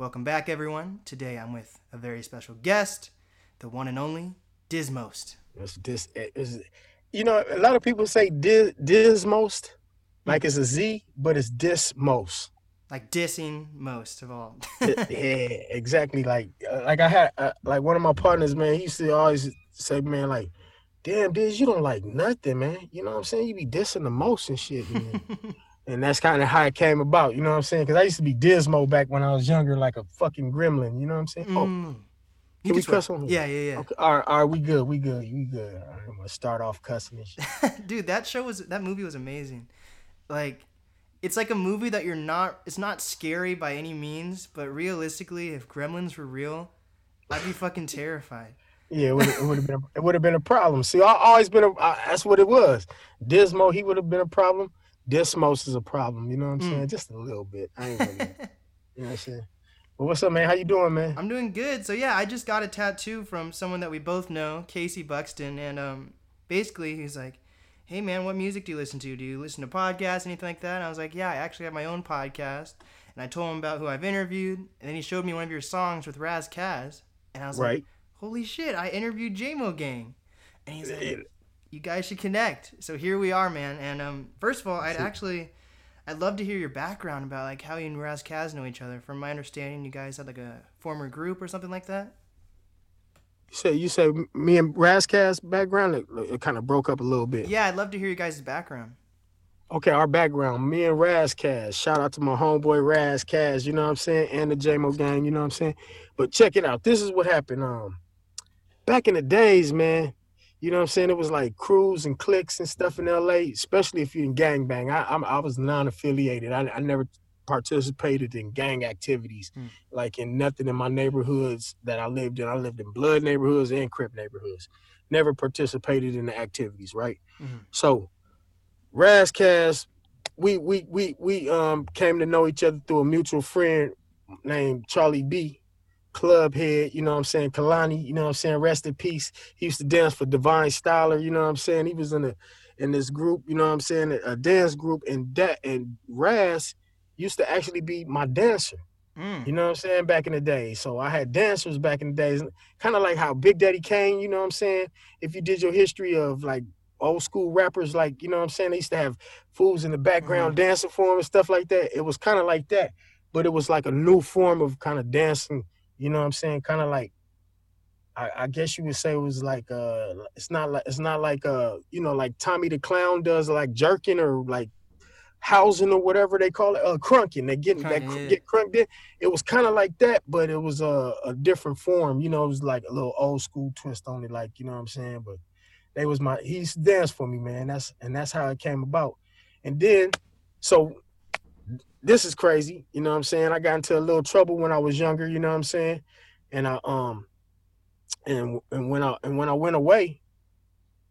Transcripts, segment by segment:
Welcome back, everyone. Today I'm with a very special guest, the one and only Dizmost. You know, a lot of people say Dizmost, like it's a Z, but it's Dizmost. Like dissing most of all. Yeah, exactly. Like I had, like one of my partners, man, he used to always say, man, like, damn, Diz, you don't like nothing, man. You know what I'm saying? You be dissing the most and shit, man. And that's kind of how it came about, you know what I'm saying? Because I used to be Dizmo back when I was younger, like a fucking gremlin, you know what I'm saying? Mm. Oh, can we cuss on here? Yeah. Okay. All right, we good. All right, I'm going to start off cussing and shit. Dude, that movie was amazing. Like, it's like a movie that it's not scary by any means, but realistically, if gremlins were real, I'd be fucking terrified. Yeah, it would have been a problem. See, I always been that's what it was. Dizmo, he would have been a problem. Dizmost is a problem, you know what I'm saying? Just a little bit. I ain't gonna you know what I'm saying? Well, what's up, man? How you doing, man? I'm doing good. So, yeah, I just got a tattoo from someone that we both know, Casey Buxton, and basically he's like, hey, man, what music do you listen to? Do you listen to podcasts, anything like that? And I was like, yeah, I actually have my own podcast, and I told him about who I've interviewed, and then he showed me one of your songs with Ras Kass, and I was like, holy shit, I interviewed J-Mo Gang, and he's like... You guys should connect. So here we are, man. And first of all, I'd love to hear your background about like how you and Ras Kass know each other. From my understanding, you guys had like a former group or something like that. You say me and Ras Kass background, it kind of broke up a little bit. Yeah, I'd love to hear you guys' background. Okay, our background, me and Ras Kass. Shout out to my homeboy Ras Kass, you know what I'm saying, and the J-Mo Gang, you know what I'm saying. But check it out. This is what happened. Back in the days, man. You know what I'm saying? It was like crews and cliques and stuff in L.A., especially if you're in gangbang. I was non-affiliated. I never participated in gang activities, like in nothing in my neighborhoods that I lived in. I lived in blood neighborhoods and Crip neighborhoods. Never participated in the activities, right? Mm-hmm. So Ras Kass, we came to know each other through a mutual friend named Charlie B. Clubhead, you know what I'm saying, Kalani, you know what I'm saying, rest in peace. He used to dance for Divine Styler, you know what I'm saying. He was in this group, you know what I'm saying, a dance group, and Ras used to actually be my dancer, you know what I'm saying, back in the day. So I had dancers back in the days, kind of like how Big Daddy Kane, you know what I'm saying, if you did your history of like old school rappers, like, you know what I'm saying, they used to have fools in the background dancing for him and stuff like that. It was kind of like that, but it was like a new form of kind of dancing. You know what I'm saying? Kind of like, I guess you would say it was like, it's not like you know, like Tommy the Clown does, like jerking or like housing or whatever they call it, crunking. They get crunked in. It was kind of like that, but it was a different form. You know, it was like a little old school twist on it, like, you know what I'm saying? But they was he used to dance for me, man. That's how it came about. And then, so. This is crazy, you know what I'm saying? I got into a little trouble when I was younger, you know what I'm saying? And I when I went away,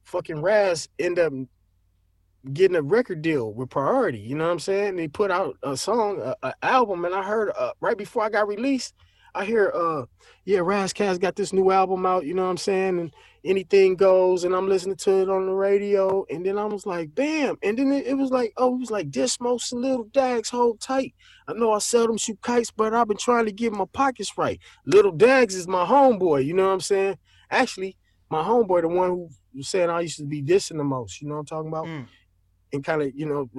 fucking Ras ended up getting a record deal with Priority, you know what I'm saying? And he put out a song, an album, and I heard right before I got released, I hear Ras Kass got this new album out, you know what I'm saying? And Anything Goes, and I'm listening to it on the radio, and then I was like, damn. And then it was like, oh, it was like Dizmost and Little Dags, hold tight. I know I seldom shoot kites, but I've been trying to get my pockets right. Little Dags is my homeboy, you know what I'm saying? Actually, my homeboy, the one who was saying I used to be dissing the most, you know what I'm talking about? And kind of, you know,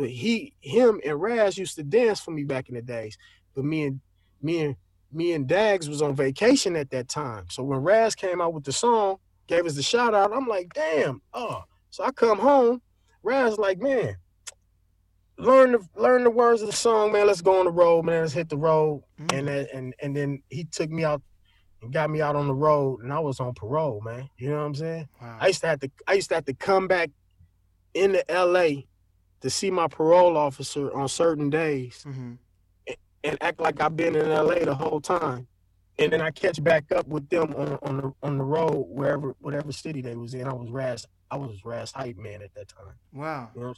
him and Ras used to dance for me back in the days, but me and Dags was on vacation at that time. So when Ras came out with the song, gave us the shout out, I'm like, damn. So I come home, Ras like, man, learn the words of the song, man. Let's go on the road, man. Let's hit the road. And then he took me out and got me out on the road, and I was on parole, man. You know what I'm saying? Wow. I used to have to come back into LA to see my parole officer on certain days. Mm-hmm. And act like I've been in LA the whole time. And then I catch back up with them on the road, whatever city they was in. I was Ras hype man at that time. Wow. You know,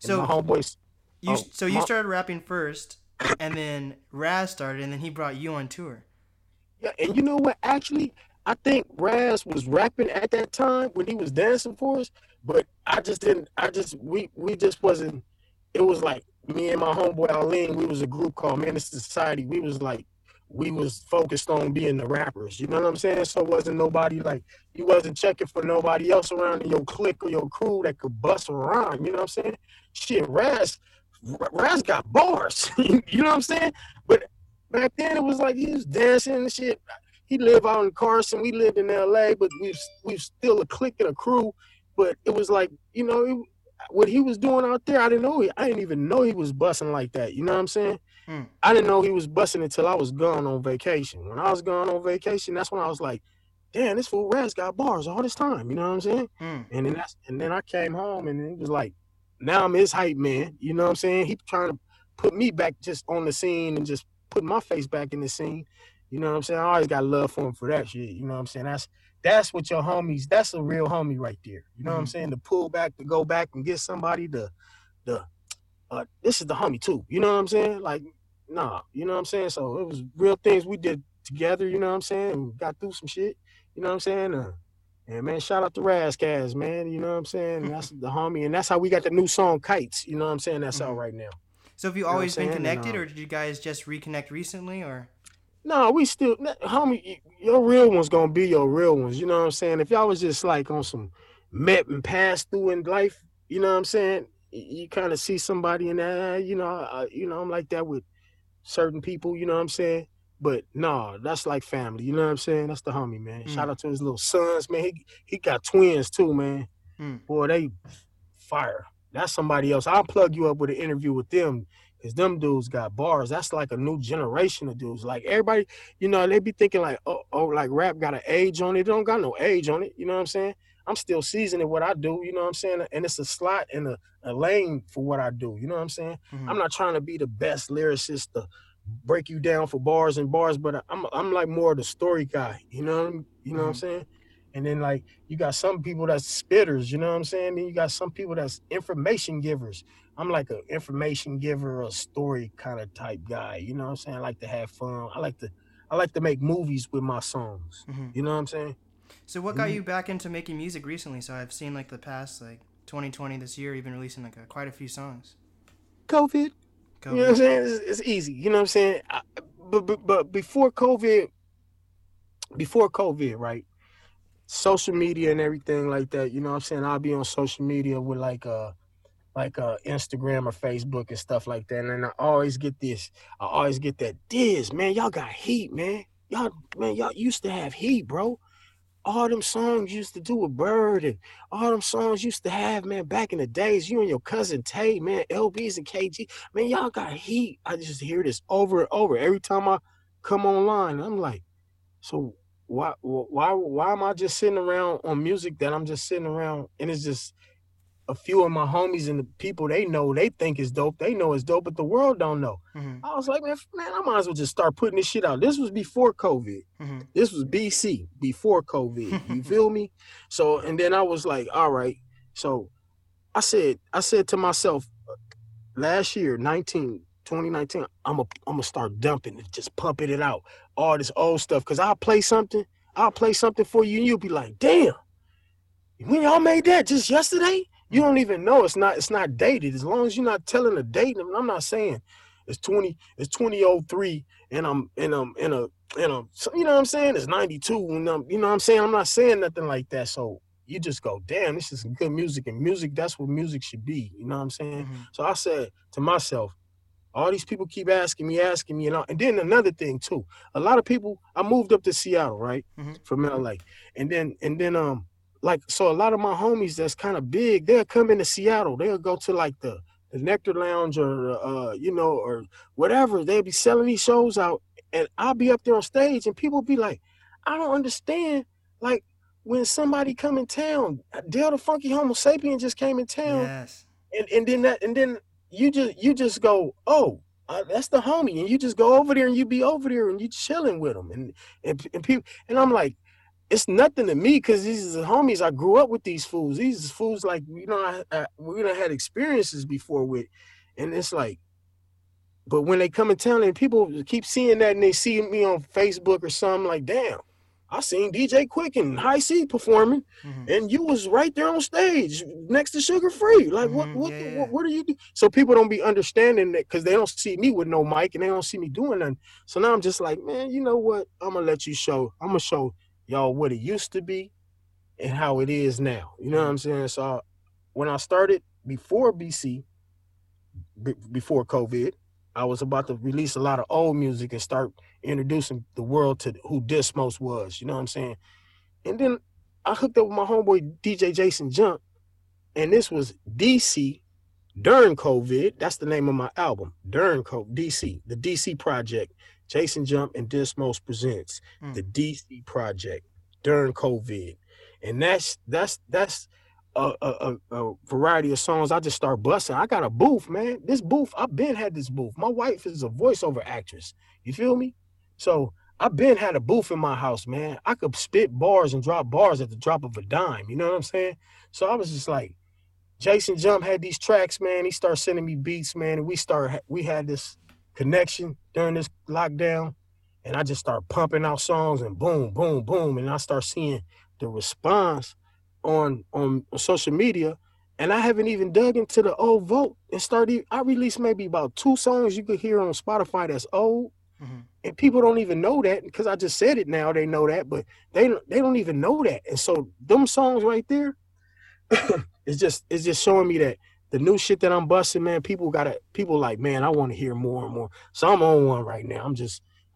so my homeboys, you started rapping first, and then Ras started, and then he brought you on tour. Yeah, and you know what? Actually, I think Ras was rapping at that time when he was dancing for us, but we just wasn't. It was like me and my homeboy Aline, we was a group called Menace Society. We was like, we was focused on being the rappers. You know what I'm saying? So wasn't nobody like, you wasn't checking for nobody else around in your clique or your crew that could bust around. You know what I'm saying? Shit, Raz got bars. You know what I'm saying? But back then it was like he was dancing and shit. He lived out in Carson. We lived in L.A., but we still a clique and a crew. But it was like, you know, what he was doing out there, I didn't even know he was busting like that. You know what I'm saying? I didn't know he was busting until I was gone on vacation. When I was gone on vacation, that's when I was like, damn, this fool Raz got bars all this time. You know what I'm saying? And then I came home, and it was like, now I'm his hype man. You know what I'm saying? He trying to put me back just on the scene and just put my face back in the scene. You know what I'm saying? I always got love for him for that shit. You know what I'm saying? That's what your homies, that's a real homie right there. You know what I'm saying? To pull back, to go back and get somebody to this is the homie too. You know what I'm saying? Like, nah, you know what I'm saying? So it was real things we did together, you know what I'm saying? We got through some shit, you know what I'm saying? And man, shout out to Ras Kass, man, you know what I'm saying? That's the homie, and that's how we got the new song, Kites, you know what I'm saying? That's out right now. So have you always been connected, or did you guys just reconnect recently, or? No, we still, homie, your real ones gonna be your real ones, you know what I'm saying? If y'all was just like on some met and passed through in life, you know what I'm saying? You kind of see somebody in that, you know, I'm like that with certain people, you know what I'm saying? But no, that's like family, you know what I'm saying? That's the homie, man. Shout out to his little sons, man. He got twins too, man. Boy, they fire. That's somebody else. I'll plug you up with an interview with them. Cause them dudes got bars. That's like a new generation of dudes. Like everybody, you know, they be thinking like, oh, like rap got an age on it. It don't got no age on it. You know what I'm saying? I'm still seasoned at what I do. You know what I'm saying? And it's a slot and a lane for what I do. You know what I'm saying? I'm not trying to be the best lyricist to break you down for bars and bars, but I'm like more of the story guy. You know what I'm saying? And then like you got some people that's spitters. You know what I'm saying? Then you got some people that's information givers. I'm like an information giver, a story kind of type guy. You know what I'm saying? I like to have fun. I like to make movies with my songs. You know what I'm saying? So what got you back into making music recently? So I've seen like the past, like 2020 this year, you've been releasing like quite a few songs. COVID. You know what I'm saying? It's easy. You know what I'm saying? But before COVID, right? Social media and everything like that. You know what I'm saying? I'll be on social media with like Instagram or Facebook and stuff like that. And then I always get that Diz, man, y'all got heat, man. Y'all used to have heat, bro. All them songs used to do with Bird and all them songs used to have, man, back in the days, you and your cousin Tay, man, LBs and KG, man, y'all got heat. I just hear this over and over. Every time I come online, I'm like, so why am I just sitting around on music that I'm just sitting around and it's just, a few of my homies and the people they know, they think it's dope. They know it's dope, but the world don't know. I was like, man, I might as well just start putting this shit out. This was before COVID. This was BC, before COVID. You feel me? So, and then I was like, all right. So I said to myself, last year, 2019, I'm gonna start dumping it, just pumping it out. All this old stuff. Cause I'll play something for you and you'll be like, damn, when y'all made that just yesterday? You don't even know. It's not dated. As long as you're not telling a date, and I'm not saying it's 2003 and I'm you know what I'm saying? It's 92 and you know what I'm saying? I'm not saying nothing like that. So you just go, damn, this is some good music, and music, that's what music should be. You know what I'm saying? So I said to myself, all these people keep asking me, and then another thing too. A lot of people, I moved up to Seattle, right? From LA. And then like, so a lot of my homies that's kind of big, they'll come into Seattle. They'll go to like the Nectar Lounge or, or whatever. They'll be selling these shows out. And I'll be up there on stage and people be like, I don't understand. Like when somebody come in town, Dale the Funky Homo Sapien just came in town. Yes. And then you just go, oh, that's the homie. And you just go over there and you be over there and you chilling with them. And people, and I'm like, it's nothing to me because these are homies. I grew up with these fools. These fools, like, you know, we done had experiences before with. And it's like, but when they come in town and people keep seeing that and they see me on Facebook or something, like, damn, I seen DJ Quick and High C performing, mm-hmm. and you was right there on stage next to Sugar Free. Like, mm-hmm. What are you doing? So people don't be understanding that because they don't see me with no mic and they don't see me doing nothing. So now I'm just like, man, you know what? I'm going to show y'all what it used to be and how it is now. You know what I'm saying? So when I started before BC, before COVID, I was about to release a lot of old music and start introducing the world to who Dizmost was, you know what I'm saying? And then I hooked up with my homeboy, DJ Jason Junk, and this was DC during COVID. That's the name of my album, during COVID, DC, the DC Project, Jason Junk and Dizmost Presents, the DC Project, during COVID. And that's a variety of songs. I just start busting. I got a booth, man. This booth, I've been had this booth. My wife is a voiceover actress. You feel me? So I've been had a booth in my house, man. I could spit bars and drop bars at the drop of a dime. You know what I'm saying? So I was just like, Jason Jump had these tracks, man. He started sending me beats, man. And we had this connection during this lockdown. And I just started pumping out songs and boom, boom, boom. And I start seeing the response on social media, and I haven't even dug into the old vote and started. I released maybe about 2 songs you could hear on Spotify that's old, mm-hmm. and people don't even know that because I just said it now. They know that, but they don't even know that. And so them songs right there, it's just showing me that the new shit that I'm busting, man. People like, man, I want to hear more and more. So I'm on one right now.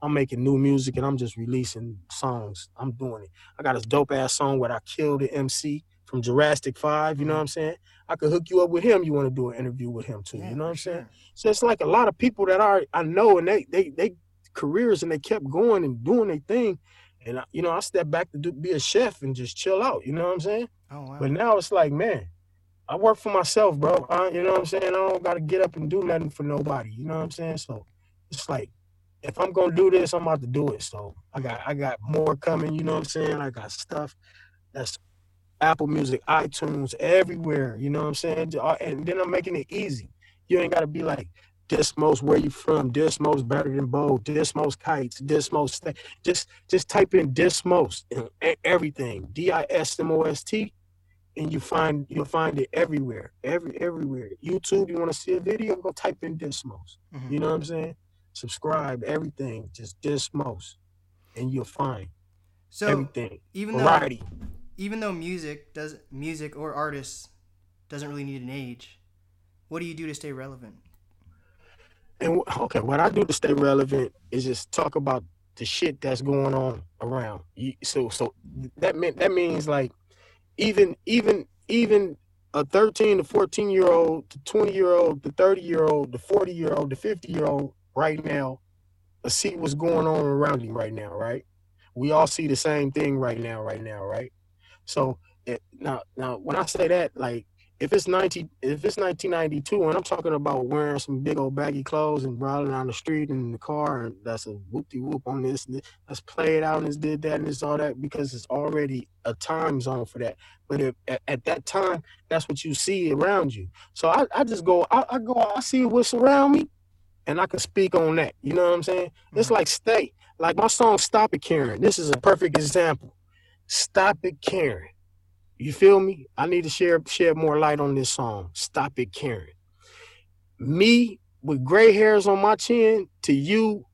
I'm making new music and I'm just releasing songs. I'm doing it. I got this dope ass song where I killed the MC from Jurassic 5. You know what I'm saying? I could hook you up with him. You want to do an interview with him too. Yeah, you know what I'm saying? Sure. So it's like a lot of people that I know and they careers and they kept going and doing their thing. And I stepped back to be a chef and just chill out. You know what I'm saying? Oh, wow. But now it's like, man, I work for myself, bro. You know what I'm saying? I don't got to get up and do nothing for nobody. You know what I'm saying? So it's like, if I'm going to do this, I'm about to do it. So I got more coming, you know what I'm saying? I got stuff that's Apple Music, iTunes, everywhere, you know what I'm saying? And then I'm making it easy. You ain't got to be like, Dizmost, where you from? Dizmost better than Bo. Dizmost kites. Dizmost. Just type in Dizmost and everything. D-I-S-M-O-S-T. And you'll find it everywhere. Everywhere. YouTube, you want to see a video, go type in Dizmost. Mm-hmm. You know what I'm saying? Subscribe, everything, just Dizmost, and you'll find everything. Even though music or artists doesn't really need an age, what do you do to stay relevant? And what I do to stay relevant is just talk about the shit that's going on around. So that means like even a 13 to 14 year old, to 20 year old, to 30 year old, to 40 year old, to 50 year old. Right now, see what's going on around you right now, right? We all see the same thing right now, right? So now when I say that, like if it's 1992 and I'm talking about wearing some big old baggy clothes and riding down the street and in the car, and that's a whoop-de-whoop on this, and let's play it out and this did that and it's all that, because it's already a time zone for that. But if, at that time, that's what you see around you. So I see what's around me, and I can speak on that. You know what I'm saying? Mm-hmm. It's like stay. Like my song, Stop It Karen. This is a perfect example. Stop It Karen. You feel me? I need to shed more light on this song, Stop It Karen. Me with gray hairs on my chin to you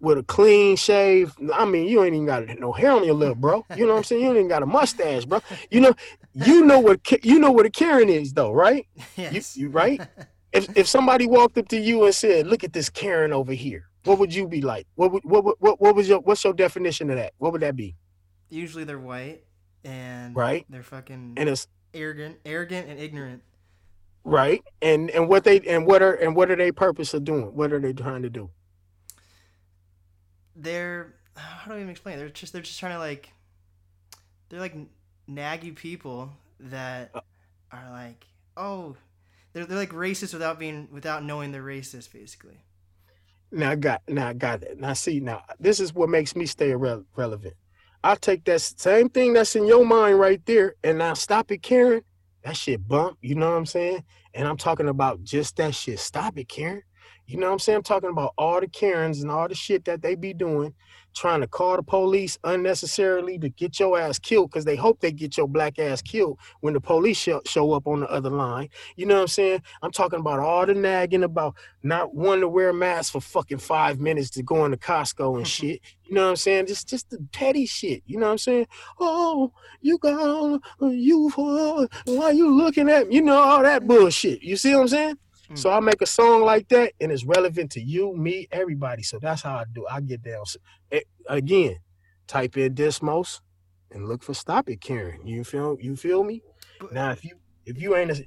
with a clean shave. I mean, you ain't even got no hair on your lip, bro. You know what I'm saying? You ain't even got a mustache, bro. You know what a Karen is though, right? Yes. You right? If somebody walked up to you and said, "Look at this Karen over here," what would you be like? What's your definition of that? What would that be? Usually they're white and right? They're fucking and it's arrogant and ignorant. Right. And what are their purpose of doing? What are they trying to do? How do I even explain it? They're just trying to like, they're like naggy people that are like, oh. They're like racist without knowing they're racist, basically. Now I got that. Now see, this is what makes me stay relevant. I take that same thing that's in your mind right there, and now Stop It Karen. That shit bump, you know what I'm saying? And I'm talking about just that shit. Stop it, Karen. You know what I'm saying? I'm talking about all the Karens and all the shit that they be doing, trying to call the police unnecessarily to get your ass killed because they hope they get your black ass killed when the police show up on the other line. You know what I'm saying? I'm talking about all the nagging about not wanting to wear masks for fucking 5 minutes to go into Costco and shit. You know what I'm saying? Just the petty shit. You know what I'm saying? Oh, you got you for why you looking at me? You know, all that bullshit. You see what I'm saying? So I make a song like that, and it's relevant to you, me, everybody. So that's how I do it. I get down. Again, type in Dizmost and look for Stop It Karen. You feel me? Now if you ain't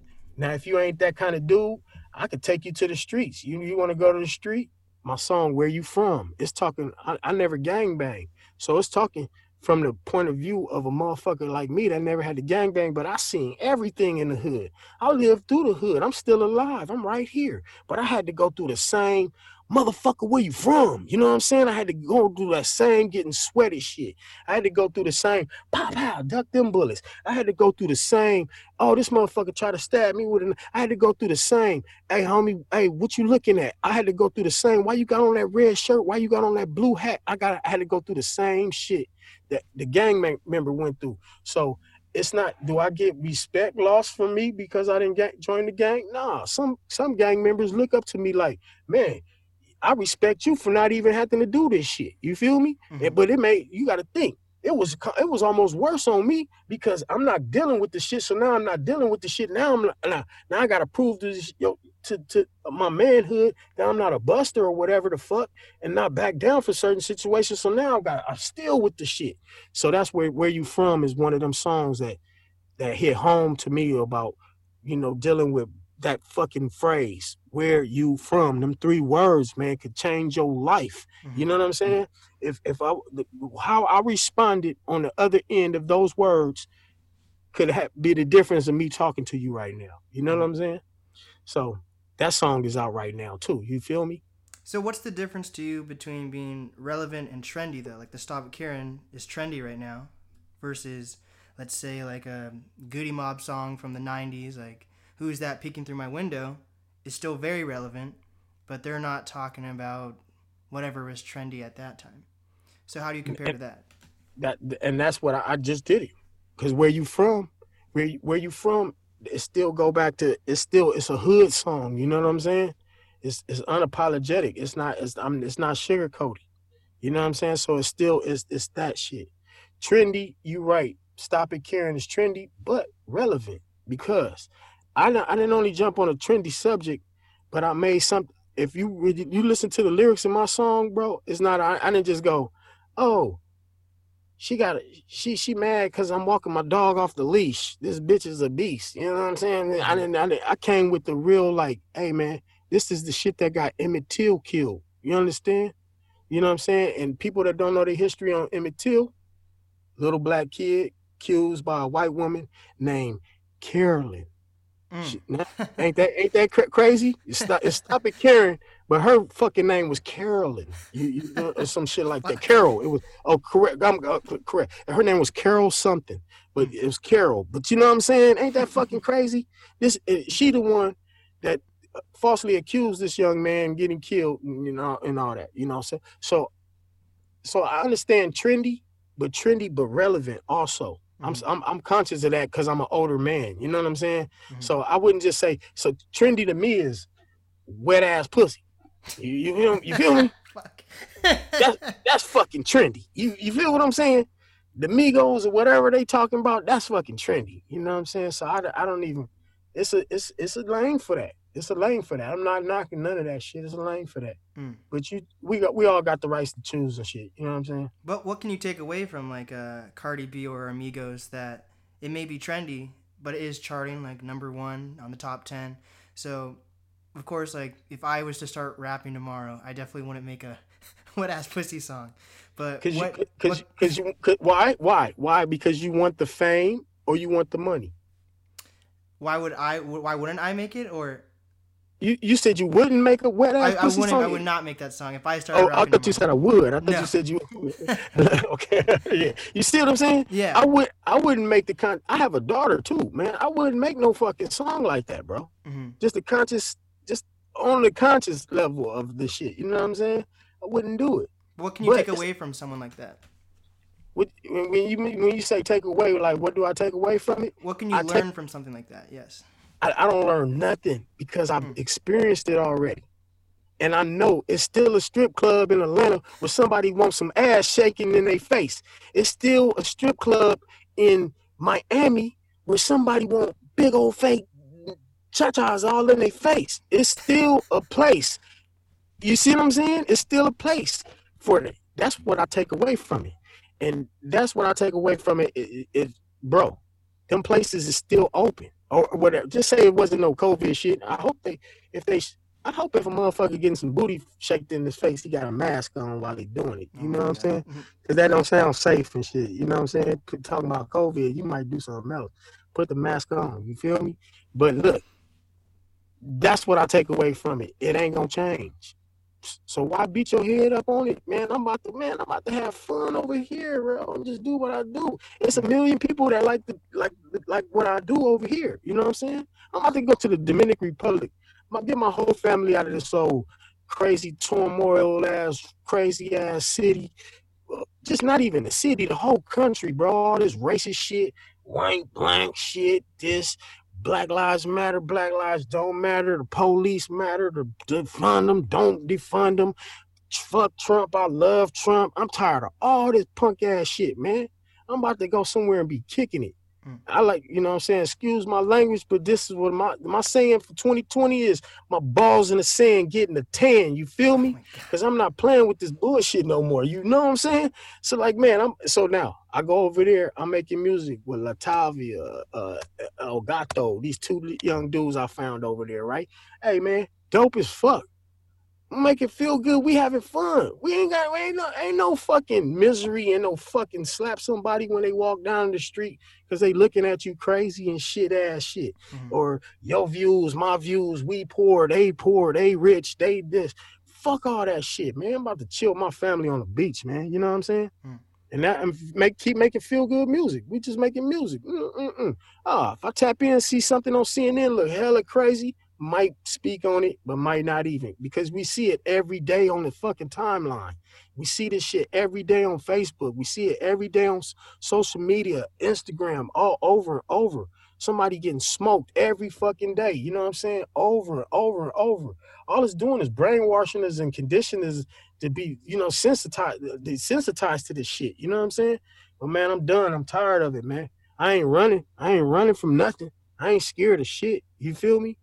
that kind of dude, I could take you to the streets. You want to go to the street? My song Where You From? It's talking. I never gangbang, so it's talking from the point of view of a motherfucker like me that never had to gangbang, but I seen everything in the hood. I lived through the hood. I'm still alive. I'm right here. But I had to go through the same motherfucker, where you from? You know what I'm saying? I had to go through that same getting sweaty shit. I had to go through the same, pow, pow, duck them bullets. I had to go through the same, oh, this motherfucker tried to stab me with an, I had to go through the same, hey, homie, hey, what you looking at? I had to go through the same, why you got on that red shirt? Why you got on that blue hat? I had to go through the same shit that the gang member went through. So it's not, do I get respect lost from me because I didn't join the gang? Nah, some gang members look up to me like, man, I respect you for not even having to do this shit. You feel me? Mm-hmm. But you got to think, it was almost worse on me because I'm not dealing with the shit. So now I'm not dealing with the shit. Now now I got to prove to my manhood that I'm not a buster or whatever the fuck, and not back down for certain situations. So now I'm still with the shit. So that's where You From is one of them songs that hit home to me about, you know, dealing with that fucking phrase, where you from. Them three words, man, could change your life. Mm-hmm. You know what I'm saying? Mm-hmm. How I responded on the other end of those words could be the difference of me talking to you right now. You know what I'm saying? So that song is out right now too. You feel me? So what's the difference to you between being relevant and trendy though? Like the Stop It Karen is trendy right now versus, let's say, like a Goody Mob song from the 90s, like Who's That Peeking Through My Window, is still very relevant, but they're not talking about whatever was trendy at that time. So how do you compare to that? And that's what I just did it. Because Where You From, where you from, it still go back to, it's a hood song. You know what I'm saying? It's unapologetic. It's not sugarcoated. You know what I'm saying? So it's that shit. Trendy, you right. Stop It Karen is trendy, but relevant because I didn't only jump on a trendy subject, but I made something. If you listen to the lyrics in my song, bro, it's not. I didn't just go, oh, she mad because I'm walking my dog off the leash. This bitch is a beast. You know what I'm saying? I came with the real, like, hey man, this is the shit that got Emmett Till killed. You understand? You know what I'm saying? And people that don't know their history on Emmett Till, little black kid killed by a white woman named Carolyn. Mm. Now, ain't that crazy? It's Stop It Karen, but her fucking name was Carolyn, or some shit like that. Carol, it was correct. I'm correct. Her name was Carol something, but it was Carol. But you know what I'm saying? Ain't that fucking crazy? She the one that falsely accused this young man getting killed, you know, and all that. You know what I'm saying? So I understand trendy but relevant also. I'm conscious of that because I'm an older man. You know what I'm saying? Mm-hmm. So I wouldn't just say, so trendy to me is wet ass pussy. You feel me? Fuck. That's fucking trendy. You feel what I'm saying? The Migos or whatever they talking about, that's fucking trendy. You know what I'm saying? So I don't even, it's a lane for that. It's a lane for that. I'm not knocking none of that shit. It's a lane for that. Mm. But we all got the rights to choose and shit. You know what I'm saying? But what can you take away from like a Cardi B or Migos that it may be trendy, but it is charting like #1 on the top 10? So, of course, like if I was to start rapping tomorrow, I definitely wouldn't make a wet ass pussy song. But why? Because you want the fame or you want the money? Why wouldn't I make it? Or You said you wouldn't make a wet ass pussy song? I would not make that song if I started rapping. Oh, I thought you said I would. I thought you said you would. Okay. Yeah. You see what I'm saying? Yeah. I wouldn't make the I have a daughter too, man. I wouldn't make no fucking song like that, bro. Mm-hmm. Just the conscious, just on the conscious level of the shit. You know what I'm saying? I wouldn't do it. What can you take away from someone like that? When you say take away, like, what do I take away from it? What can you learn from something like that? Yes. I don't learn nothing because I've experienced it already. And I know it's still a strip club in Atlanta where somebody wants some ass shaking in their face. It's still a strip club in Miami where somebody wants big old fake cha-chas all in their face. It's still a place. You see what I'm saying? It's still a place for it. That's what I take away from it. And that's what I take away from it is, bro, them places is still open or whatever. Just say it wasn't no COVID shit. I hope if a motherfucker getting some booty shaked in his face, he got a mask on while he doing it. You know what I'm saying? Because that don't sound safe and shit. You know what I'm saying? Talking about COVID, you might do something else. Put the mask on. You feel me? But look, that's what I take away from it. It ain't gonna change. So why beat your head up on it, man? I'm about to have fun over here, bro, and just do what I do. It's a million people that like what I do over here. You know what I'm saying? I'm about to go to the Dominican Republic. I'm about to get my whole family out of this old crazy turmoil ass, crazy ass city. Just not even the city, the whole country, bro. All this racist shit, white blank shit, this. Black lives matter, black lives don't matter, the police matter, to defund them, don't defund them, fuck Trump, I love Trump. I'm tired of all this punk ass shit, man. I'm about to go somewhere and be kicking it. I like, you know what I'm saying, excuse my language, but this is what my saying for 2020 is, my balls in the sand getting a tan, you feel me? Because I'm not playing with this bullshit no more, you know what I'm saying? So like, man, now I go over there, I'm making music with Latavia, El Gato, these two young dudes I found over there, right? Hey man, dope as fuck. Make it feel good. We having fun. We ain't no fucking misery and no fucking slap somebody when they walk down the street because they looking at you crazy and shit ass shit. Or your views, my views, we poor, they rich, they this. Fuck all that shit, man. I'm about to chill my family on the beach, man. You know what I'm saying? And that keep making feel good music. We just making music. If I tap in and see something on CNN look hella crazy, might speak on it, but might not even, because we see it every day on the fucking timeline. We see this shit every day on Facebook. We see it every day on social media, Instagram, all over and over. Somebody getting smoked every fucking day. You know what I'm saying? Over and over and over. All it's doing is brainwashing us and conditioning us to be, you know, desensitized to this shit. You know what I'm saying? But man, I'm done. I'm tired of it, man. I ain't running. I ain't running from nothing. I ain't scared of shit. You feel me?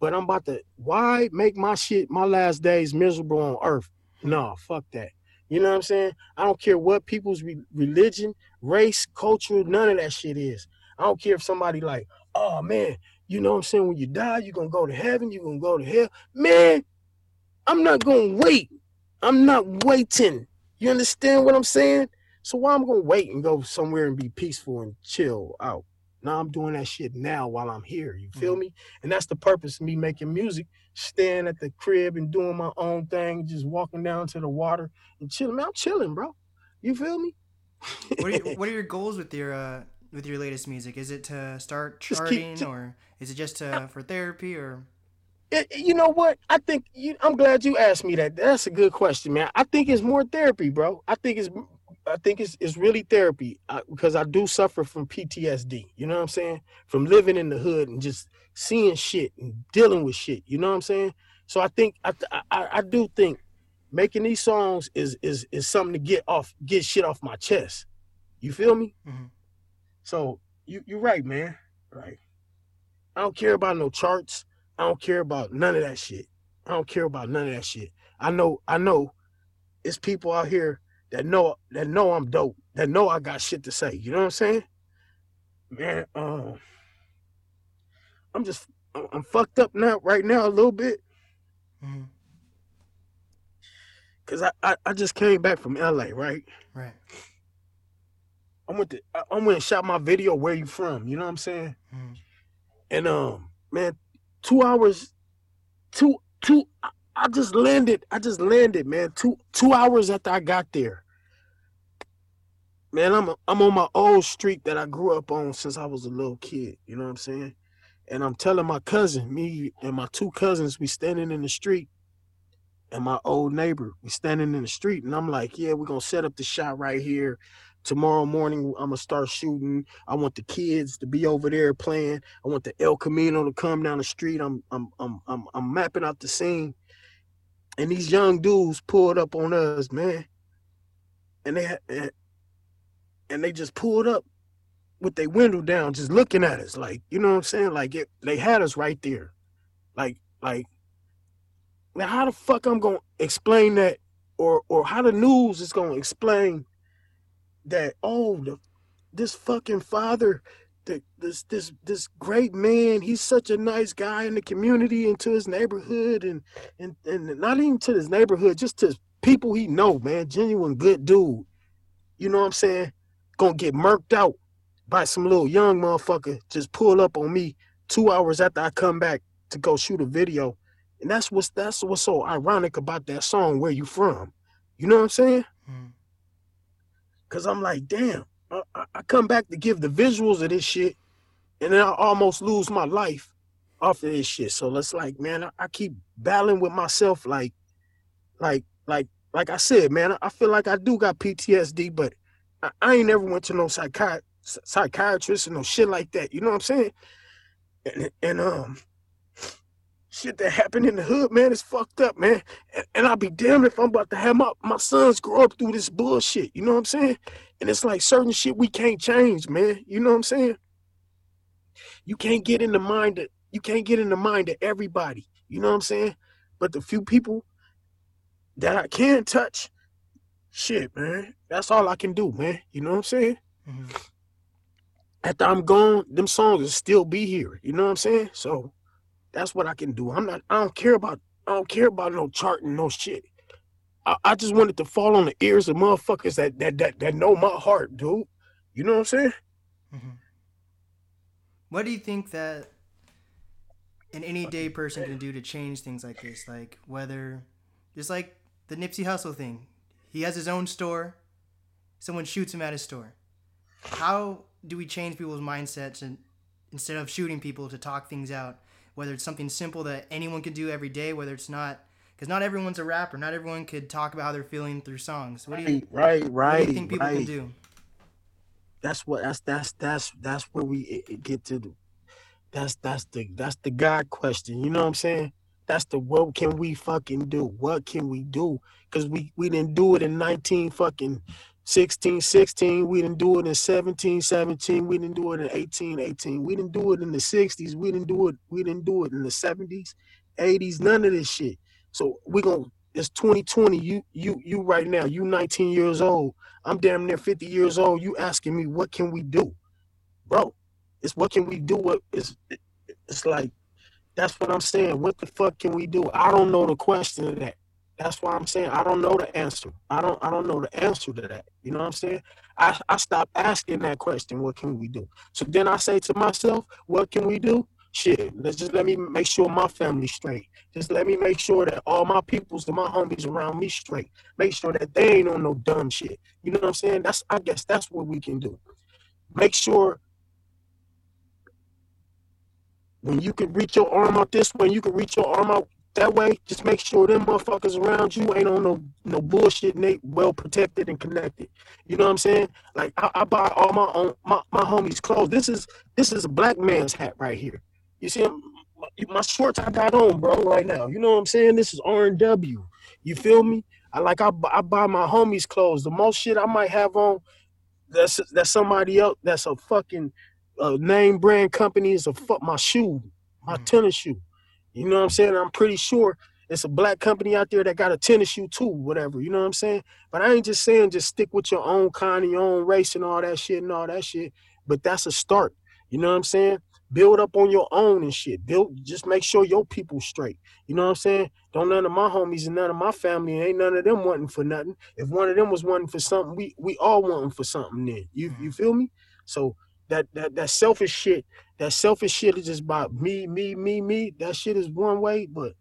But I'm about to, why make my last days miserable on earth? No, fuck that. You know what I'm saying? I don't care what people's religion, race, culture, none of that shit is. I don't care if somebody like, oh man, you know what I'm saying? When you die, you're going to go to heaven, you're going to go to hell. Man, I'm not going to wait. I'm not waiting. You understand what I'm saying? So why I'm going to wait and go somewhere and be peaceful and chill out? Now I'm doing that shit now while I'm here. You feel me? And that's the purpose of me making music, staying at the crib and doing my own thing, just walking down to the water and chilling. Man, I'm chilling, bro. You feel me? What are your goals with your latest music? Is it to start charting or is it just for therapy or? You know what? I think I'm glad you asked me that. That's a good question, man. I think it's more therapy, bro. I think it's really therapy because I do suffer from PTSD, you know what I'm saying? From living in the hood and just seeing shit and dealing with shit, you know what I'm saying? So I think I do think making these songs is something to get shit off my chest. You feel me? So you're right, man. Right. I don't care about no charts. I don't care about none of that shit. I know it's people out here that know I'm dope, that know I got shit to say. You know what I'm saying? Man, I'm fucked up right now a little bit. Cause I just came back from LA, right? Right. I went and shot my video, Where You From? You know what I'm saying? And man, 2 hours, I just landed, man. Two hours after I got there, man, I'm on my old street that I grew up on since I was a little kid. You know what I'm saying? And I'm telling my cousin, me and my two cousins, we standing in the street. And my old neighbor, we standing in the street. And I'm like, yeah, we're going to set up the shot right here. Tomorrow morning, I'm going to start shooting. I want the kids to be over there playing. I want the El Camino to come down the street. I'm mapping out the scene. And these young dudes pulled up on us, man. And they just pulled up with their window down, just looking at us. Like, you know what I'm saying? Like, they had us right there. Like, now how the fuck I'm going to explain that, or how the news is going to explain that, oh, this fucking father, this great man, he's such a nice guy in the community and to his neighborhood and not even to his neighborhood, just to people he know, man, genuine good dude. You know what I'm saying? Gonna get murked out by some little young motherfucker just pull up on me 2 hours after I come back to go shoot a video. And that's what's so ironic about that song, Where You From? You know what I'm saying? Mm. Cause I'm like, damn, I come back to give the visuals of this shit, and then I almost lose my life off of this shit. So it's like, man, I keep battling with myself, like I said, man, I feel like I do got PTSD, but I ain't never went to no psychiatrist and no shit like that. You know what I'm saying? And shit that happened in the hood, man, it's fucked up, man. And I'll be damned if I'm about to have my sons grow up through this bullshit. You know what I'm saying? And it's like certain shit we can't change, man. You know what I'm saying? You can't get in the mind of everybody. You know what I'm saying? But the few people that I can touch, shit, man, that's all I can do, man. You know what I'm saying? Mm-hmm. After I'm gone, them songs will still be here. You know what I'm saying? So that's what I can do. I don't care about no chart and no shit. I just wanted to fall on the ears of motherfuckers that know my heart, dude. You know what I'm saying? Mm-hmm. What do you think that an any day person can do to change things like this? Like whether just like the Nipsey Hustle thing. He has his own store. Someone shoots him at his store. How do we change people's mindsets and instead of shooting people to talk things out? Whether it's something simple that anyone could do every day, whether it's not, because not everyone's a rapper. Not everyone could talk about how they're feeling through songs. What do you think people can do? That's where we get to. That's the God question. You know what I'm saying? That's the what can we fucking do? What can we do? Because we didn't do it in 16. We didn't do it in 17. We didn't do it in 18. We didn't do it in the 60s. We didn't do it in the 70s, 80s, none of this shit. So it's 2020. You right now, you 19 years old. I'm damn near 50 years old. You asking me what can we do? Bro, it's what can we do? It's like, that's what I'm saying. What the fuck can we do? I don't know the question of that. That's why I'm saying I don't know the answer. I don't know the answer to that. You know what I'm saying? I stopped asking that question, what can we do? So then I say to myself, what can we do? Shit, let me make sure my family's straight. Just let me make sure that all my peoples and my homies around me straight. Make sure that they ain't on no dumb shit. You know what I'm saying? I guess that's what we can do. Make sure when you can reach your arm out this way, you can reach your arm out that way. Just make sure them motherfuckers around you ain't on no bullshit and they well protected and connected. You know what I'm saying? Like I buy all my homies' clothes. This is a black man's hat right here. You see, my shorts I got on, bro, right now. You know what I'm saying? This is R&W. You feel me? I buy my homies' clothes. The most shit I might have on, that's somebody else. That's a fucking name brand company is my shoe, my tennis shoe. You know what I'm saying? I'm pretty sure it's a black company out there that got a tennis shoe too, whatever. You know what I'm saying? But I ain't just saying just stick with your own kind, your own race and all that shit and all that shit. But that's a start. You know what I'm saying? Build up on your own and shit. Just make sure your people straight. You know what I'm saying? Don't none of my homies and none of my family, ain't none of them wanting for nothing. If one of them was wanting for something, we all wanting for something then. You feel me? So That selfish shit is just about me. That shit is one way, but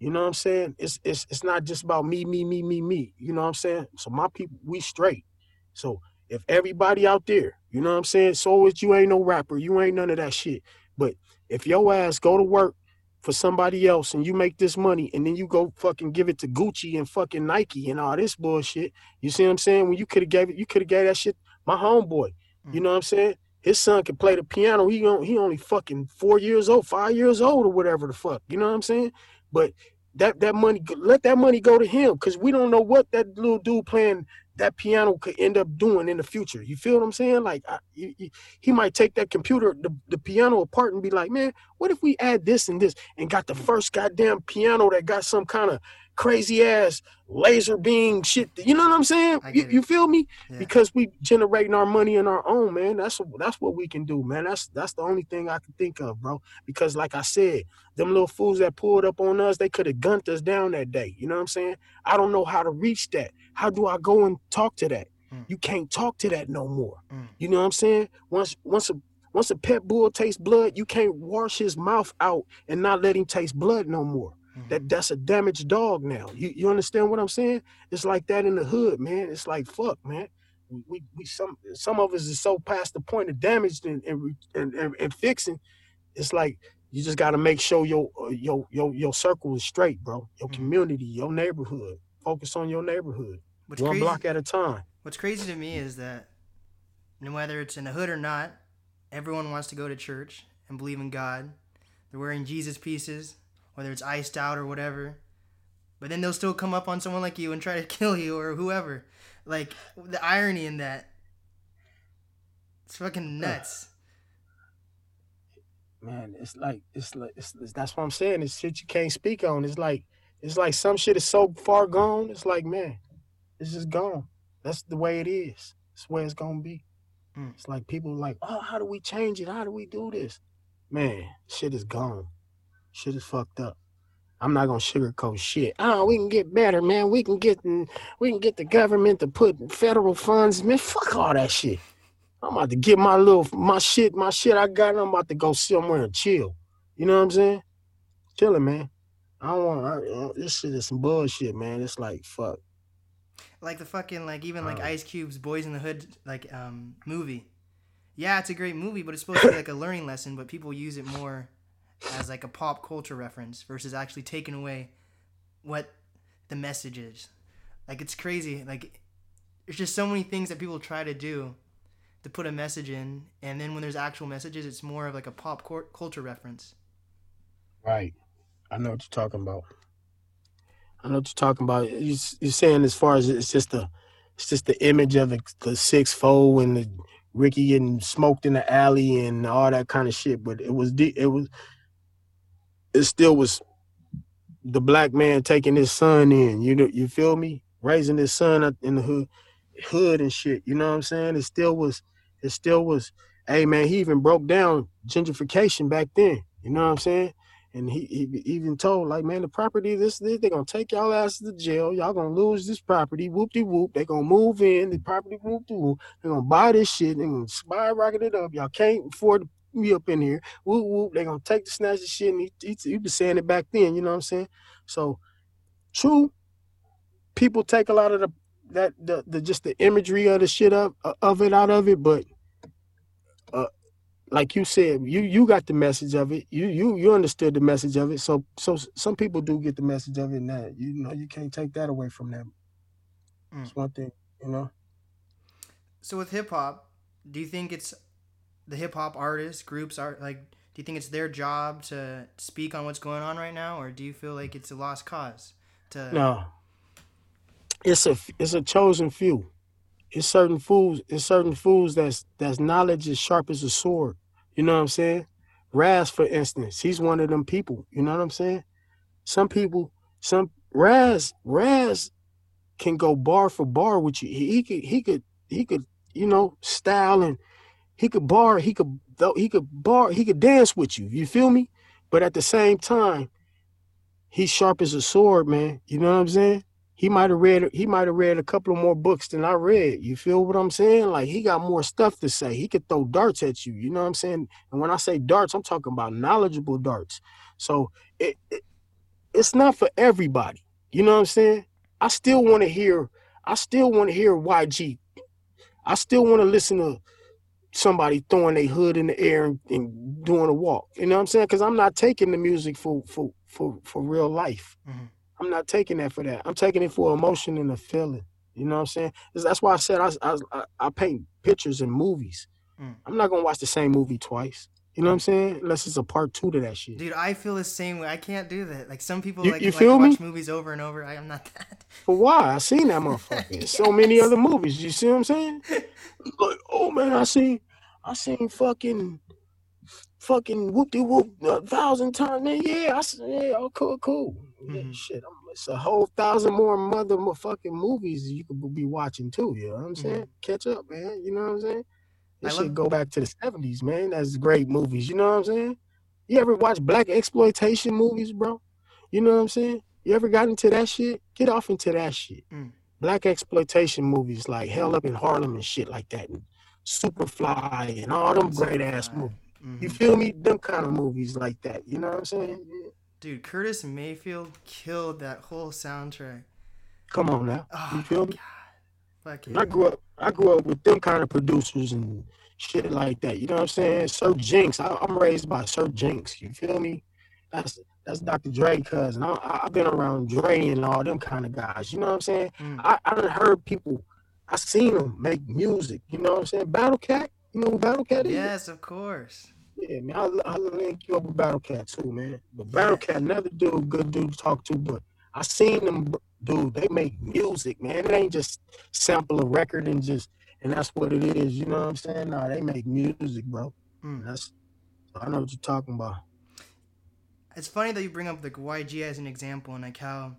you know what I'm saying? It's not just about me. You know what I'm saying? So my people, we straight. So if everybody out there, you know what I'm saying? So you ain't no rapper, you ain't none of that shit. But if your ass go to work for somebody else and you make this money and then you go fucking give it to Gucci and fucking Nike and all this bullshit, you see what I'm saying? When you could have gave it, you could have gave that shit my homeboy. You know what I'm saying? His son can play the piano. He only fucking 4 years old, 5 years old or whatever the fuck. You know what I'm saying? But that money, let that money go to him, because we don't know what that little dude playing that piano could end up doing in the future. You feel what I'm saying? Like, he might take that computer, the piano apart and be like, man, what if we add this and this, and got the first goddamn piano that got some kind of crazy ass laser beam shit. You know what I'm saying? You feel me? Yeah. Because we generating our money on our own, man. That's what we can do, man. That's the only thing I can think of, bro. Because like I said, them little fools that pulled up on us, they could have gunned us down that day. You know what I'm saying? I don't know how to reach that. How do I go and talk to that? You can't talk to that no more. You know what I'm saying? Once a pet bull tastes blood, you can't wash his mouth out and not let him taste blood no more. That's a damaged dog now. You understand what I'm saying? It's like that in the hood, man. It's like, fuck, man. We some of us is so past the point of damaged and fixing. It's like you just got to make sure your circle is straight, bro. Your community, your neighborhood. Focus on your neighborhood. One block at a time. What's crazy to me is that, no whether it's in the hood or not, everyone wants to go to church and believe in God. They're wearing Jesus pieces, whether it's iced out or whatever. But then they'll still come up on someone like you and try to kill you or whoever. Like, the irony in that. It's fucking nuts. Man, it's like that's what I'm saying. It's shit you can't speak on. It's like some shit is so far gone. It's like, man, it's just gone. That's the way it is. It's the way it's going to be. It's like people are like, oh, how do we change it? How do we do this? Man, shit is gone. Shit is fucked up. I'm not gonna sugarcoat shit. Oh, we can get better, man. We can get the government to put federal funds. Man, fuck all that shit. I'm about to get my shit I got, and I'm about to go somewhere and chill. You know what I'm saying? Chilling, man. This shit is some bullshit, man. It's like, fuck. Like the fucking, like, even like Ice Cube's Boys in the Hood, like, movie. Yeah, it's a great movie, but it's supposed to be like a learning lesson, but people use it more as like a pop culture reference versus actually taking away what the message is. Like, it's crazy. Like, there's just so many things that people try to do to put a message in, and then when there's actual messages, it's more of like a pop culture reference. Right. I know what you're talking about. You're saying as far as it's just the image of the 6'4" and the Ricky getting smoked in the alley and all that kind of shit, but it still was the black man taking his son in, you know, you feel me? Raising his son up in the hood and shit, you know what I'm saying? It still was, hey man, he even broke down gentrification back then, you know what I'm saying? And he even told, like, man, the property, this they're going to take y'all ass to jail. Y'all going to lose this property, whoop-de-whoop. They're going to move in, the property, whoop-de-whoop. They're going to buy this shit. They're going to skyrocket it up. Y'all can't afford to be up in here. Whoop-whoop. They're going to take the snatch of shit. And he was saying it back then, you know what I'm saying? So, true, people take a lot of the imagery of the shit out of it, but like you said, you got the message of it. You understood the message of it. So some people do get the message of it now. You know, you can't take that away from them. It's one thing, you know. So with hip hop, do you think it's the hip hop artists, groups are like, do you think it's their job to speak on what's going on right now, or do you feel like it's a lost cause? No. It's a chosen few. It's certain fools that's knowledge is sharp as a sword. You know what I'm saying? Raz, for instance, he's one of them people. You know what I'm saying? Raz can go bar for bar with you. He could you know, style, and he could dance with you. You feel me? But at the same time, he's sharp as a sword, man. You know what I'm saying? He might have read a couple of more books than I read. You feel what I'm saying? Like, he got more stuff to say. He could throw darts at you. You know what I'm saying? And when I say darts, I'm talking about knowledgeable darts. So it's not for everybody. You know what I'm saying? I still want to hear YG. I still want to listen to somebody throwing their hood in the air and doing a walk. You know what I'm saying? Because I'm not taking the music for real life. Mm-hmm. I'm not taking that for that. I'm taking it for emotion and a feeling. You know what I'm saying? That's why I said I paint pictures in movies. Mm. I'm not going to watch the same movie twice. You know what I'm saying? Unless it's a part two to that shit. Dude, I feel the same way. I can't do that. Like, some people watch movies over and over. I'm not that. But why? I seen that motherfucker. Yes. So many other movies. You see what I'm saying? Like, oh, man, I seen fucking whoop-de-whoop 1,000 times. Man, yeah, I said, yeah, oh, cool. Mm-hmm. Yeah, shit, it's a whole 1,000 more motherfucking movies you could be watching, too. You know what I'm saying? Mm-hmm. Catch up, man. You know what I'm saying? That shit go back to the 70s, man. That's great movies. You know what I'm saying? You ever watch black exploitation movies, bro? You know what I'm saying? You ever got into that shit? Get off into that shit. Mm. Black exploitation movies like Hell Up in Harlem and shit like that. And Superfly and all them great-ass movies. Mm-hmm. You feel me? Them kind of movies like that. You know what I'm saying? Yeah. Dude, Curtis Mayfield killed that whole soundtrack. Come on now. Oh, you feel me? God. I grew up with them kind of producers and shit like that. You know what I'm saying? Sir Jinx. I'm raised by Sir Jinx. You feel me? That's Dr. Dre cousin. I've been around Dre and all them kind of guys. You know what I'm saying? Mm. I done heard people. I seen them make music. You know what I'm saying? Battle Cat. You know who Battle Cat is? Yes, of course. Yeah, man. I'll link you up with Battle Cat too, man. But Battle Cat, another dude, good dude to talk to, but I seen them, dude, they make music, man. It ain't just sample a record and that's what it is. You know what I'm saying? No, they make music, bro. Mm. I know what you're talking about. It's funny that you bring up the YG as an example and like how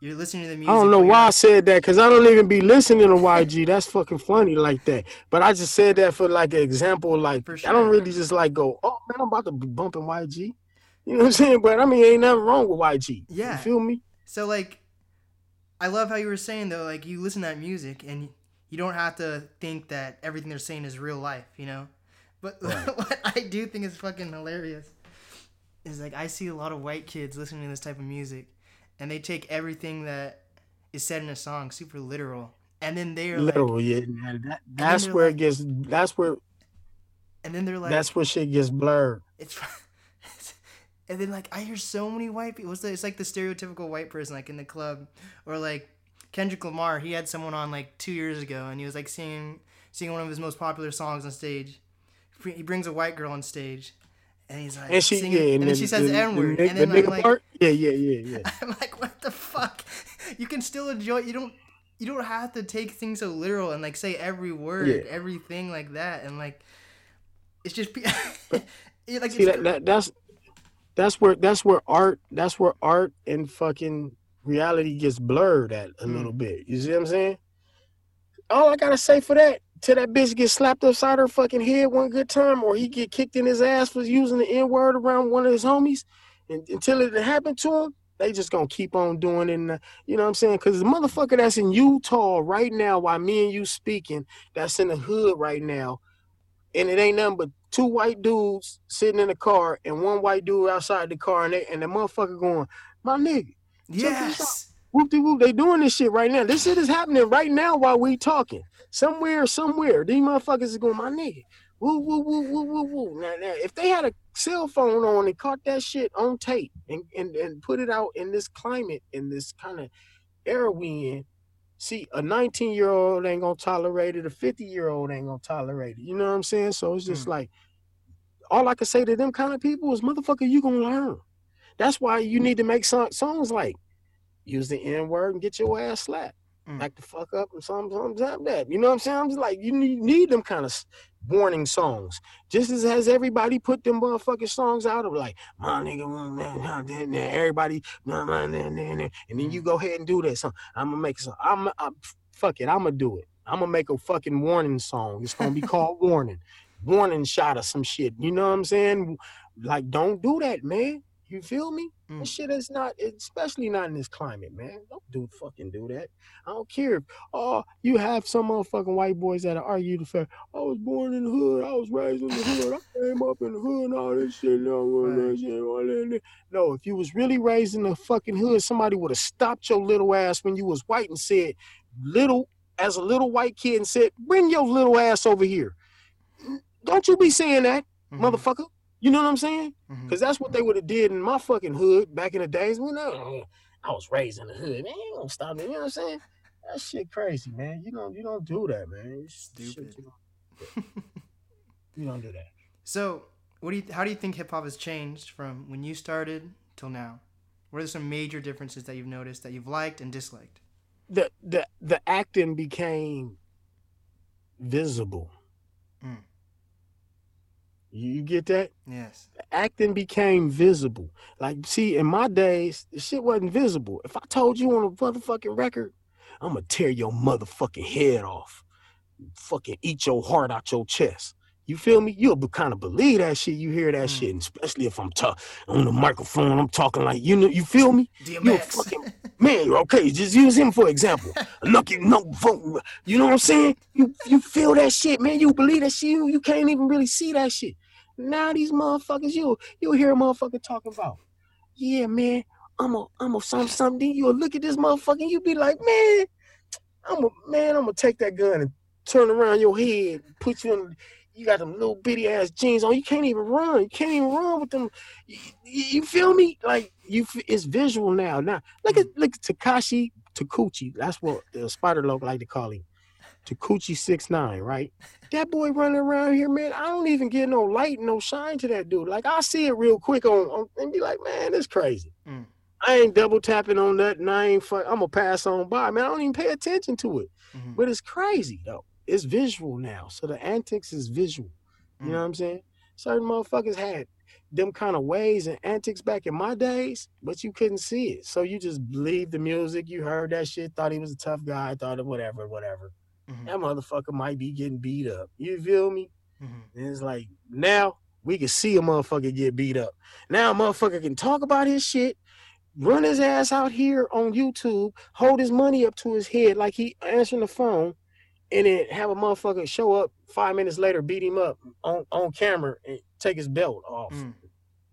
you're listening to the music. I don't know why I said that because I don't even be listening to YG. That's fucking funny like that. But I just said that for like an example. Like, sure. I don't really just like go, oh, man, I'm about to be bumping YG. You know what I'm saying? But I mean, ain't nothing wrong with YG. Yeah. You feel me? So, like, I love how you were saying, though, like, you listen to that music and you don't have to think that everything they're saying is real life, you know? But what I do think is fucking hilarious is, like, I see a lot of white kids listening to this type of music and they take everything that is said in a song super literal. And then they're literal, like... Literal, yeah. That's where like, it gets... That's where... And then they're like... That's where shit gets blurred. It's... And then, like, I hear so many white people. It's like the stereotypical white person, like, in the club. Or, like, Kendrick Lamar, he had someone on, like, 2 years ago, and he was, like, singing one of his most popular songs on stage. He brings a white girl on stage, and he's, like, and she, singing. Yeah, and then she says the N-word. The, and then, the like, nigga like part? Yeah. I'm like, what the fuck? You can still enjoy it. You don't have to take things so literal and, like, say every word, everything like that. And, like, it's just... like, see, it's, that's... That's where art and fucking reality gets blurred at a little bit. You see what I'm saying? All I gotta say for that, till that bitch gets slapped upside her fucking head one good time, or he get kicked in his ass for using the N-word around one of his homies, and until it happened to him, they just gonna keep on doing it. And, you know what I'm saying? Because the motherfucker that's in Utah right now, while me and you speaking, that's in the hood right now, and it ain't nothing but two white dudes sitting in the car and one white dude outside the car and the motherfucker going, my nigga. Yes. Whoop-de-whoop. They doing this shit right now. This shit is happening right now while we talking. Somewhere. These motherfuckers is going, my nigga. Woo, woo, woo, woo, woo, woo. Now, if they had a cell phone on and caught that shit on tape and put it out in this climate, in this kind of era we in, see, a 19-year-old ain't going to tolerate it. A 50-year-old ain't going to tolerate it. You know what I'm saying? So it's just like, all I can say to them kind of people is, motherfucker, you going to learn. That's why you need to make songs like, use the N-word and get your ass slapped. Like the fuck up and something that. You know what I'm saying? I'm just like, you need them kind of warning songs. Just as has everybody put them motherfucking songs out of like, my nigga, everybody, and then you go ahead and do that song. I'm going to make some. Fuck it. I'm going to do it. I'm going to make a fucking warning song. It's going to be called Warning Shot or some shit. You know what I'm saying? Like, don't do that, man. You feel me? This shit is not, especially not in this climate, man. Don't fucking do that. I don't care. Oh, you have some motherfucking white boys that argue the fact, I was born in the hood, I was raised in the hood, I came up in the hood and all this shit. No, if you was really raised in the fucking hood, somebody would have stopped your little ass when you was white and said, as a little white kid and said, bring your little ass over here. Don't you be saying that, motherfucker. You know what I'm saying? Because that's what they would have did in my fucking hood back in the days. When I was raised in the hood, man. You don't stop me. You know what I'm saying? That shit crazy, man. You don't do that, man. It's stupid. You don't do that. So, how do you think hip hop has changed from when you started till now? What are some major differences that you've noticed that you've liked and disliked? The acting became visible. Mm. You get that? Yes. The acting became visible. Like, see, in my days, the shit wasn't visible. If I told you on a motherfucking record, I'm going to tear your motherfucking head off. Fucking eat your heart out your chest. You feel me? You'll kind of believe that shit. You hear that shit, and especially if I'm on the microphone. I'm talking like, you know, you feel me? DMX. You're a fucking man. Okay, just use him for example. Lucky no vote. You know what I'm saying? You feel that shit, man. You believe that shit. You can't even really see that shit. Now these motherfuckers, you hear a motherfucker talking about, yeah, man, I'm a something. You'll look at this motherfucker, and you be like, man, I'm gonna take that gun and turn around your head, put you in. You got them little bitty ass jeans on. You can't even run. You can't even run with them. You feel me? Like it's visual now. Now look at Tekashi Takuchi. That's what the spider logo like to call him. Takuchi 6ix9ine, right? That boy running around here, man. I don't even get no light, no shine to that dude. Like I see it real quick on and be like, man, that's crazy. Mm. I ain't double tapping on nothing. I'm gonna pass on by. Man, I don't even pay attention to it. Mm-hmm. But it's crazy though. It's visual now. So the antics is visual. You know what I'm saying? Certain motherfuckers had them kind of ways and antics back in my days, but you couldn't see it. So you just believed the music. You heard that shit, thought he was a tough guy, thought of whatever. Mm-hmm. That motherfucker might be getting beat up. You feel me? Mm-hmm. And it's like, now we can see a motherfucker get beat up. Now a motherfucker can talk about his shit, run his ass out here on YouTube, hold his money up to his head like he answering the phone, and then have a motherfucker show up 5 minutes later, beat him up on camera and take his belt off,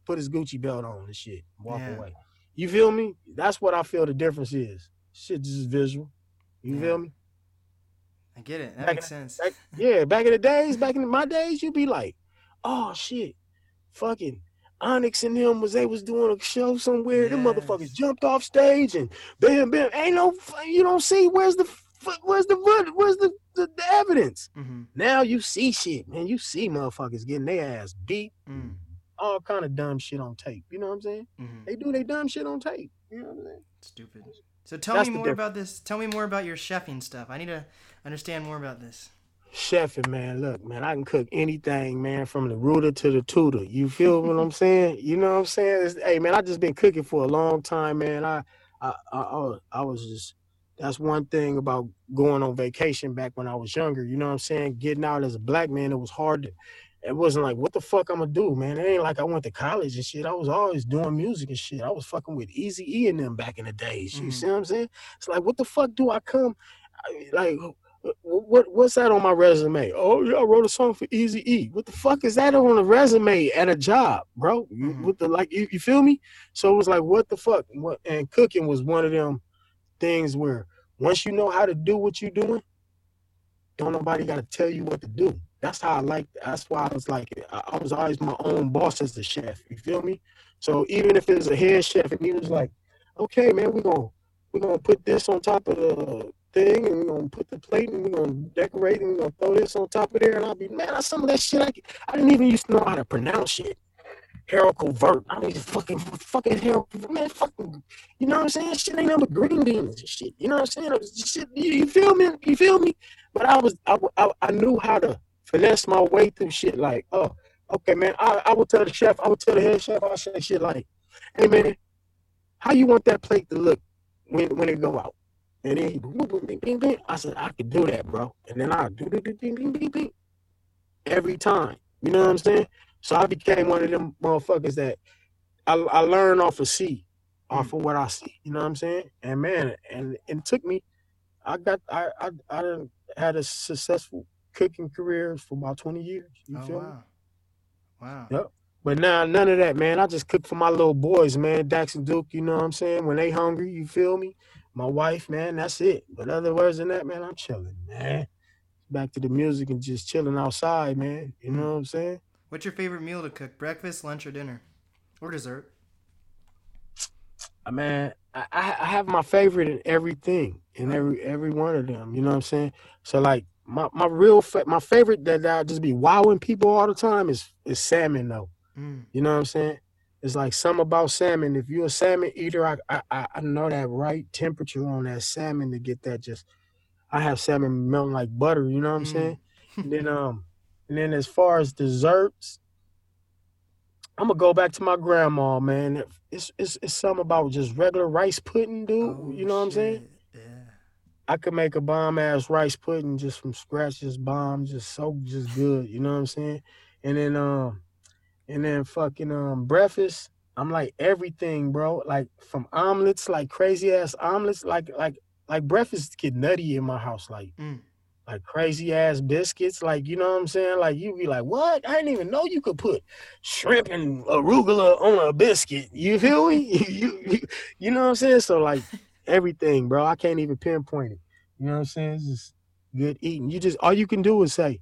put his Gucci belt on and shit, walk away. You feel me? That's what I feel the difference is. Shit just visual. You feel me? I get it. That back makes sense. Back in the days, back in my days, you'd be like, oh shit, fucking Onyx and him was doing a show somewhere. Yes. Them motherfuckers jumped off stage and bam. Ain't no, you don't see where's the evidence? Mm-hmm. Now you see shit, man. You see motherfuckers getting their ass beat. Mm. All kind of dumb shit on tape. You know what I'm saying? Mm-hmm. They do their dumb shit on tape. You know what I'm saying? Stupid. So tell me more about your chefing stuff. I need to understand more about this. Chefing, man. Look, man, I can cook anything, man, from the rooter to the tutor. You feel what I'm saying? You know what I'm saying? Hey, man, I just been cooking for a long time, man. I was just... That's one thing about going on vacation back when I was younger. You know what I'm saying? Getting out as a black man, it was hard. It wasn't like, what the fuck I'm going to do, man? It ain't like I went to college and shit. I was always doing music and shit. I was fucking with Eazy-E and them back in the days. You see what I'm saying? It's like, what the fuck do I come? Like, what's that on my resume? Oh, yeah, I wrote a song for Eazy-E. What the fuck is that on a resume at a job, bro? Mm-hmm. What the, like, you feel me? So it was like, what the fuck? And cooking was one of them things where once you know how to do what you're doing, don't nobody got to tell you what to do. That's how I like. That's why I was like, I was always my own boss as the chef. You feel me? So even if it's a head chef and he was like, okay, man, we're gonna put this on top of the thing and we're gonna put the plate and we're gonna decorate and we're gonna throw this on top of there, and I'll be, man, some of that shit I didn't even used to know how to pronounce shit. Herald vert. I mean, fucking Herald, man, fucking, you know what I'm saying? Shit ain't number green beans and shit. You know what I'm saying? It was just shit, you feel me? You feel me? But I knew how to finesse my way through shit. Like, oh, okay, man, I would tell the chef, I would tell the head chef, I would say shit like, hey, man, how you want that plate to look when it go out? And then he, I said, I could do that, bro. And then I'll do it every time. You know what I'm saying? So I became one of them motherfuckers that I learned off of what I see. You know what I'm saying? And man, and it took me. I had a successful cooking career for about 20 years. You feel me? Wow. Yep. But now none of that, man. I just cook for my little boys, man. Dax and Duke. You know what I'm saying? When they hungry, you feel me? My wife, man. That's it. But other words than that, man, I'm chilling, man. back to the music and just chilling outside, man. You know what I'm saying? What's your favorite meal to cook? Breakfast, lunch, or dinner? Or dessert? Man, I have my favorite in everything, in every one of them. You know what I'm saying? So, like, my favorite that I just be wowing people all the time is salmon, though. Mm. You know what I'm saying? It's like something about salmon. If you're a salmon eater, I know that right temperature on that salmon to get that just... I have salmon melting like butter, you know what I'm saying? And then as far as desserts, I'm gonna go back to my grandma, man. It's something about just regular rice pudding, dude. Oh, you know what I'm saying? Yeah. I could make a bomb ass rice pudding just from scratch, just bomb, just good, you know what I'm saying? And then fucking breakfast. I'm like everything, bro. Like from omelets, like crazy ass omelets, like breakfast get nutty in my house, like crazy ass biscuits, like, you know what I'm saying? Like you be like, what? I didn't even know you could put shrimp and arugula on a biscuit. You feel me? You know what I'm saying? So like everything, bro. I can't even pinpoint it. You know what I'm saying? It's just good eating. You just all you can do is say,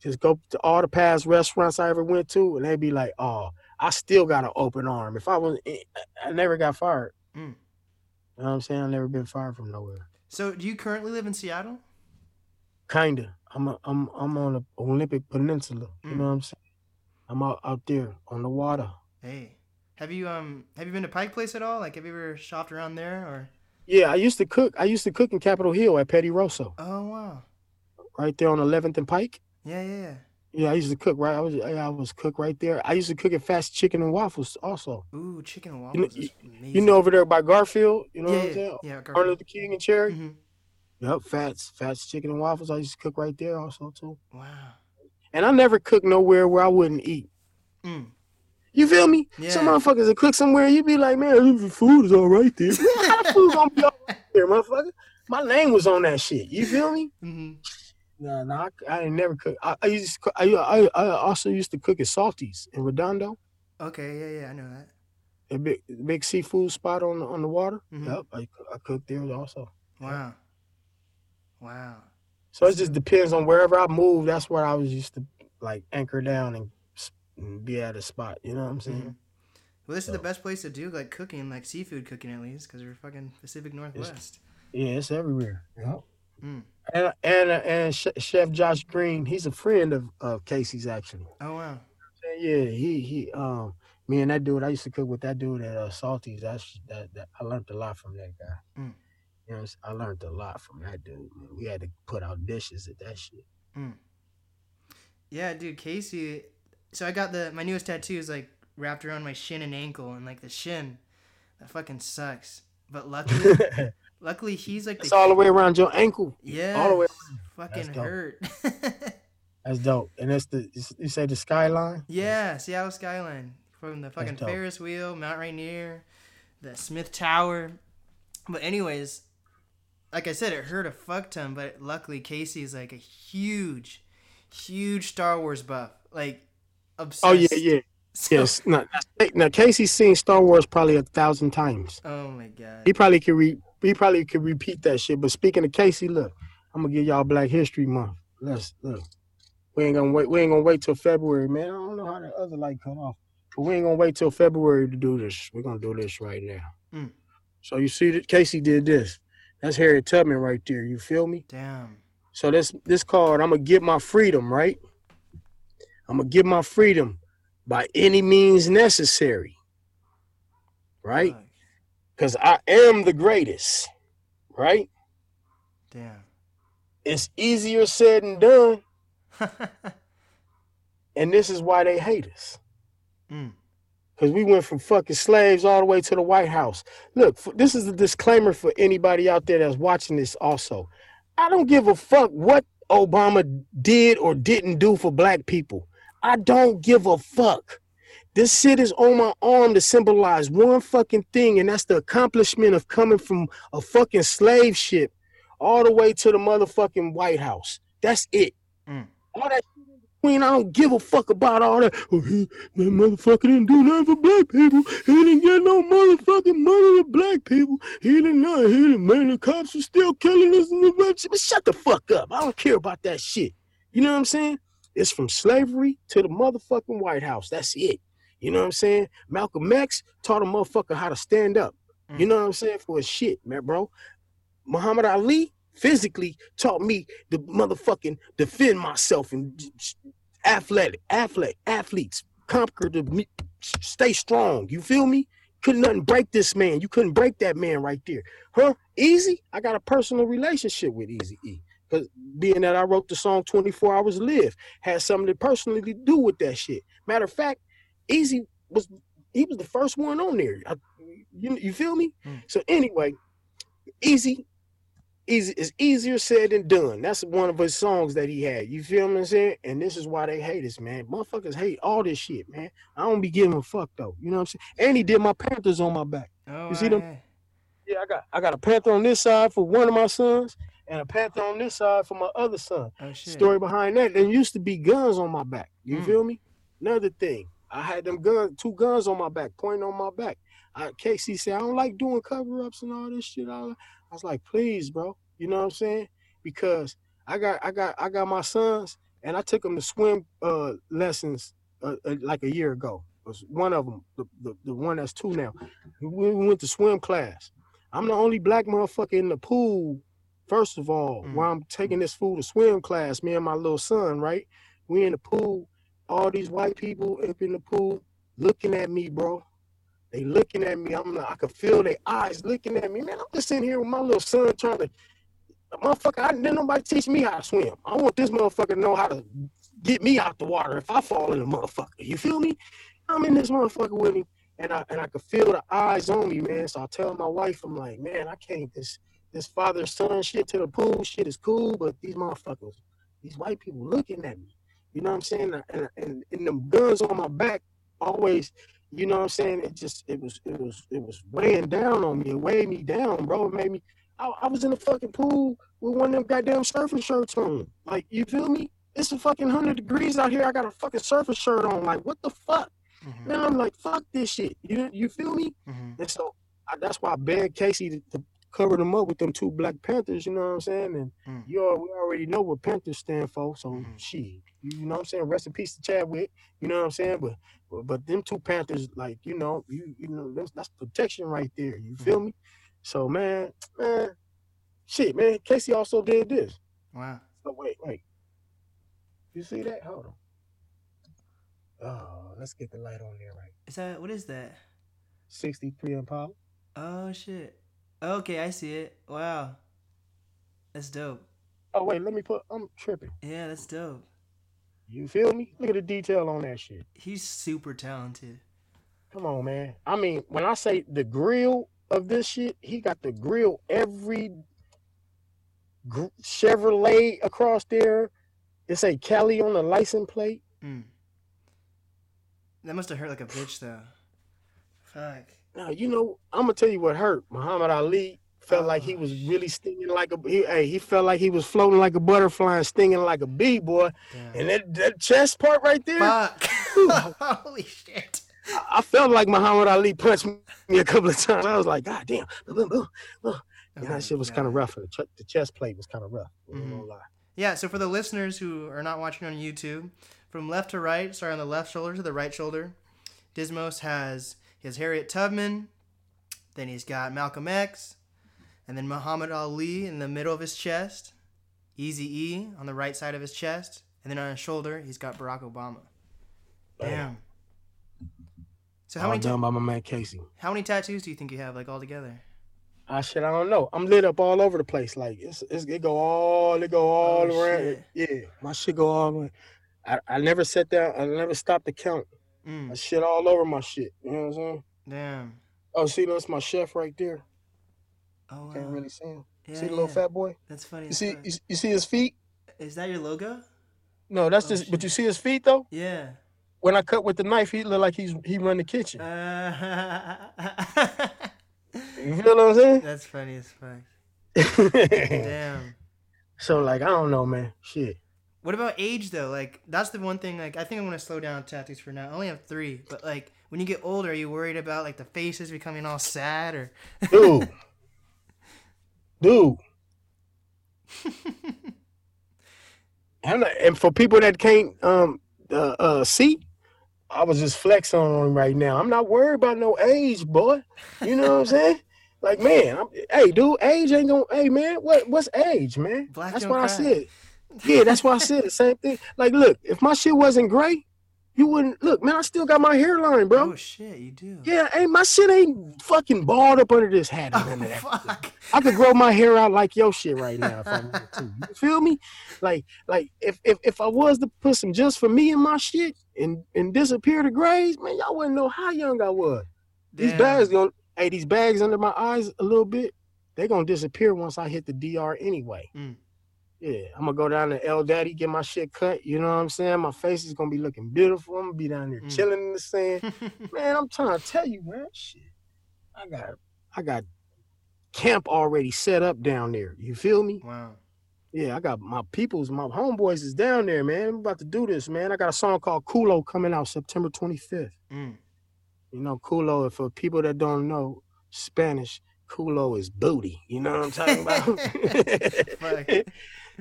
just go to all the past restaurants I ever went to, and they be like, oh, I still got an open arm. If I never got fired. Mm. You know what I'm saying? I've never been fired from nowhere. So, do you currently live in Seattle? Kinda. I'm on the Olympic Peninsula. You know what I'm saying? I'm out there on the water. Hey, have you been to Pike Place at all? Like, have you ever shopped around there or? Yeah, I used to cook. In Capitol Hill at Petty Rosso. Oh wow! Right there on 11th and Pike. Yeah. Yeah, I used to cook right. I was cook right there. I used to cook at Fast Chicken and Waffles also. Ooh, chicken and waffles. Amazing. You know over there by Garfield, you know what I'm saying? Yeah, Garfield. Martin Luther King and Cherry. Mm-hmm. Yep, Fast Chicken and Waffles. I used to cook right there also too. Wow. And I never cook nowhere where I wouldn't eat. Mm. You feel me? Yeah. Some motherfuckers that cook somewhere, you be like, man, the food is all right there. How the food gonna be all right there, motherfucker? My name was on that shit. You feel me? Mm-hmm. No, I ain't never cook. I also used to cook at Salty's in Redondo. Okay, yeah, I know that. A big seafood spot on the water. Mm-hmm. Yep, I cooked there also. Wow. So it just depends on wherever I move. That's where I was used to like anchor down and be at a spot. You know what I'm saying? Mm-hmm. Well, this is the best place to do like cooking, like seafood cooking at least, because we're fucking Pacific Northwest. It's everywhere. Yep. Mm. And Chef Josh Green, he's a friend of Casey's actually. Oh wow! Yeah, he me and that dude. I used to cook with that dude at Salty's. I learned a lot from that guy. Mm. You know, I learned a lot from that dude. Man. We had to put out dishes at that shit. Mm. Yeah, dude, Casey. So I got my newest tattoo is like wrapped around my shin and ankle, and like the shin, that fucking sucks. But luckily. Luckily, he's like... It's all the way around your ankle. Yeah. All the way around. Fucking hurt. That's dope. And that's you say the skyline? Yeah, Seattle skyline. From the fucking Ferris wheel, Mount Rainier, the Smith Tower. But anyways, like I said, it hurt a fuck ton, but luckily Casey's like a huge, huge Star Wars buff. Like, obsessed. Oh, yeah. So. Yes. Now, Casey's seen Star Wars probably 1,000 times. Oh, my God. He probably could repeat that shit. But speaking of Casey, look, I'm gonna give y'all Black History Month. Let's look. We ain't gonna wait till February, man. I don't know how the other light cut off, but we ain't gonna wait till February to do this. We're gonna do this right now. Mm. So you see that Casey did this. That's Harriet Tubman right there. You feel me? Damn. So this called I'm gonna get my freedom, right? I'm gonna get my freedom by any means necessary. Right? Fuck. 'Cause I am the greatest, right? Damn. It's easier said than done. And this is why they hate us. Mm. 'Cause we went from fucking slaves all the way to the White House. Look, this is a disclaimer for anybody out there that's watching this also. I don't give a fuck what Obama did or didn't do for black people. I don't give a fuck. This shit is on my arm to symbolize one fucking thing, and that's the accomplishment of coming from a fucking slave ship all the way to the motherfucking White House. That's it. Mm. All that shit Queen, I don't give a fuck about all that. Oh, that motherfucker didn't do nothing for black people. He didn't get no motherfucking money to black people. He didn't know. He didn't, man. The cops are still killing us in the rap shit. But shut the fuck up. I don't care about that shit. You know what I'm saying? It's from slavery to the motherfucking White House. That's it. You know what I'm saying? Malcolm X taught a motherfucker how to stand up. You know what I'm saying? For his shit, man, bro. Muhammad Ali physically taught me to motherfucking defend myself and athletes conquer the, stay strong. You feel me? Couldn't nothing break this man. You couldn't break that man right there. Huh? Easy? I got a personal relationship with Eazy-E. Because being that I wrote the song 24 Hours to Live, had something to personally do with that shit. Matter of fact, Eazy was the first one on there. You feel me? So anyway, Eazy is easier said than done. That's one of his songs that he had. You feel me? I'm saying? And this is why they hate us, man. Motherfuckers hate all this shit, man. I don't be giving a fuck though. You know what I'm saying? And he did my Panthers on my back. Oh, you see them? Right. Yeah, I got a Panther on this side for one of my sons, and a Panther on this side for my other son. Oh, shit. Story behind that, there used to be guns on my back. You feel me? Another thing, I had them two guns on my back, pointing on my back. Casey said, I don't like doing cover-ups and all this shit. I was like, please, bro. You know what I'm saying? Because I got my sons, and I took them to swim lessons like a year ago. It was one of them, the one that's two now. We went to swim class. I'm the only black motherfucker in the pool, first of all, while I'm taking this fool to swim class, me and my little son, right? We in the pool. All these white people up in the pool looking at me, bro. They looking at me. I could feel their eyes looking at me. Man, I'm just sitting here with my little son trying to, motherfucker, I didn't nobody teach me how to swim. I want this motherfucker to know how to get me out the water if I fall in the motherfucker. You feel me? I'm in this motherfucker with him, and I could feel the eyes on me, man. So I tell my wife, I'm like, man, I can't, this father-son shit to the pool shit is cool, but these motherfuckers, these white people looking at me. You know what I'm saying? And the guns on my back always... You know what I'm saying? It was weighing down on me. It weighed me down, bro. It made me. I was in the fucking pool with one of them goddamn surfing shirts on. Like, you feel me? It's a fucking 100 degrees out here. I got a fucking surfing shirt on. Like, what the fuck? Mm-hmm. Man, I'm like, fuck this shit. You feel me? Mm-hmm. And so that's why I begged Casey to cover them up with them two Black Panthers. You know what I'm saying? And we already know what Panthers stand for. So shit. You know what I'm saying? Rest in peace to Chadwick. You know what I'm saying? But them two Panthers, like, you know, that's protection right there. You feel me? So man, Casey also did this. Wow. So wait. You see that? Hold on. Oh, let's get the light on there, right? Is that what is that? 63 Impala. Oh shit. Okay, I see it. Wow. That's dope. Oh wait, I'm tripping. Yeah, that's dope. You feel me? Look at the detail on that shit. He's super talented. Come on, man. I mean, when I say the grill of this shit, he got the grill every Chevrolet across there. It's a Cali on the license plate. That must have hurt like a bitch, though. Fuck. Now, you know, I'm going to tell you what hurt. Muhammad Ali felt like he was really stinging like a... He felt like he was floating like a butterfly and stinging like a bee, boy. Damn. And that chest part right there... Fuck. Holy shit. I felt like Muhammad Ali punched me a couple of times. I was like, God damn. That shit was kind of rough. The chest plate was kind of rough. Mm-hmm. No lie. Yeah, so for the listeners who are not watching on YouTube, from left to right, sorry, on the left shoulder to the right shoulder, Dizmost has... He has Harriet Tubman, then he's got Malcolm X, and then Muhammad Ali in the middle of his chest, Eazy-E on the right side of his chest, and then on his shoulder, he's got Barack Obama. Damn. So how many done by my man Casey. How many tattoos do you think you have, like, all together? I don't know. I'm lit up all over the place. Like, it go all around. Shit. Yeah, my shit go all around. I never sat down. I never stopped to count. Shit all over my shit. You know what I'm saying? Damn. Oh, see, that's my chef right there. Oh, wow. Can't really see him. Yeah, see the little fat boy? That's funny. You see his feet? Is that your logo? No, that's just. Shit. But you see his feet though? Yeah. When I cut with the knife, he look like he run the kitchen. You feel what I'm saying? That's funny as fuck. Damn. So like, I don't know, man. Shit. What about age though? Like that's the one thing. Like I think I want to slow down tattoos for now. I only have 3, but like when you get older, are you worried about like the faces becoming all sad or? Dude. I'm not, and for people that can't see, I was just flexing on right now. I'm not worried about no age, boy. You know what I'm saying? Like man, age ain't gonna. Hey man, what's age, man? Black that's what I said. Yeah, that's why I said the same thing. Like, look, if my shit wasn't gray, you wouldn't... Look, man, I still got my hairline, bro. Oh, shit, you do. Yeah, hey, my shit ain't fucking balled up under this hat. Oh, under that fuck. Shit. I could grow my hair out like your shit right now if I wanted to. You feel me? Like if I was to put some just for me in my shit and disappear the grays, man, y'all wouldn't know how young I was. Damn. These bags under my eyes a little bit, they gonna disappear once I hit the DR anyway. Mm. Yeah, I'm going to go down to El Daddy, get my shit cut. You know what I'm saying? My face is going to be looking beautiful. I'm going to be down there chilling in the sand. Man, I'm trying to tell you, man, shit. I got camp already set up down there. You feel me? Wow. Yeah, I got my peoples, my homeboys is down there, man. I'm about to do this, man. I got a song called Kulo coming out September 25th. Mm. You know, Kulo, for people that don't know Spanish, Kulo is booty. You know what I'm talking about?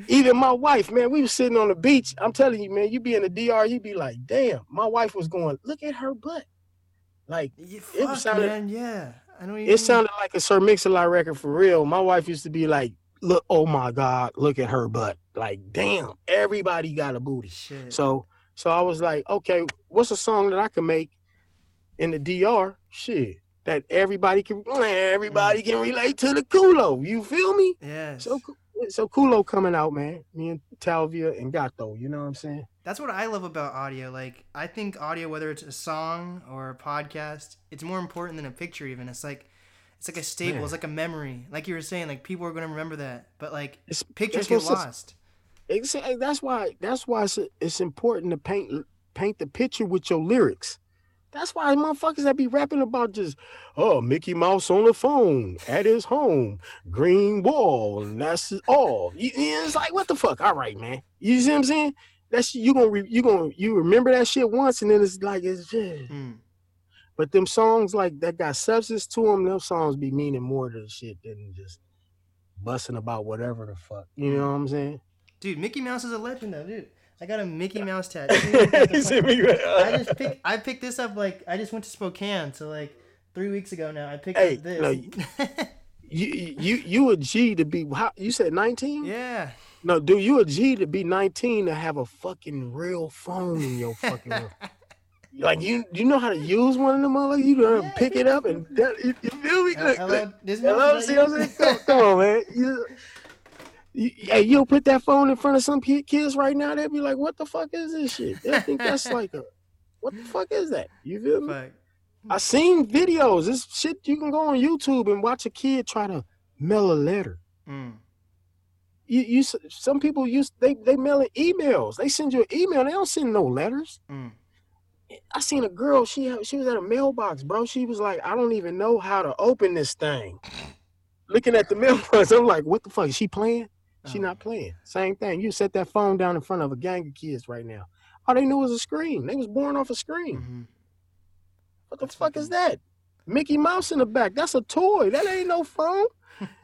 Even my wife, man, we was sitting on the beach. I'm telling you, man, you be in the DR, you be like, damn, my wife was going, look at her butt. Like, it sounded like a Sir Mix-a-Lot record for real. My wife used to be like, look, oh my God, look at her butt. Like, damn, everybody got a booty. Shit. So I was like, okay, what's a song that I can make in the DR? Shit. That everybody can relate to the Kulo. You feel me? Yeah. So Kulo coming out, man. Me and Latavia and Gato. You know what I'm saying? That's what I love about audio. Like I think audio, whether it's a song or a podcast, it's more important than a picture. Even it's like a staple. Man. It's like a memory. Like you were saying, like people are gonna remember that. But like pictures get lost. That's why it's important to paint the picture with your lyrics. That's why motherfuckers that be rapping about just, oh, Mickey Mouse on the phone at his home, green wall, and that's all. It's like, what the fuck? All right, man. You see what I'm saying? That's you remember that shit once, and then it's like it's just. Mm. But them songs like that got substance to them. Them songs be meaning more to the shit than just busting about whatever the fuck. You know what I'm saying? Dude, Mickey Mouse is a legend though, dude. I got a Mickey Mouse tattoo. I picked this up, like, I just went to Spokane, so, like, 3 weeks ago now. I picked up this. No, you a G to be, you said 19? Yeah. No, dude, you a G to be 19 to have a fucking real phone in your fucking room. Like, you know how to use one of them motherfuckers? You know how to pick it up and, you feel me? Hello, see what I'm saying? Come on, man. Hey, you don't put that phone in front of some kids right now, they'd be like, what the fuck is this shit? They think that's like what the fuck is that? You feel me? Fuck. I seen videos. This shit, you can go on YouTube and watch a kid try to mail a letter. Mm. Some people they mail emails. They send you an email. They don't send no letters. Mm. I seen a girl, she was at a mailbox, bro. She was like, I don't even know how to open this thing. Looking at the mailbox, I'm like, what the fuck? Is she playing? She not playing. Same thing. You set that phone down in front of a gang of kids right now. All they knew was a screen. They was born off a screen. Mm-hmm. What the fuck is that? Mickey Mouse in the back. That's a toy. That ain't no phone.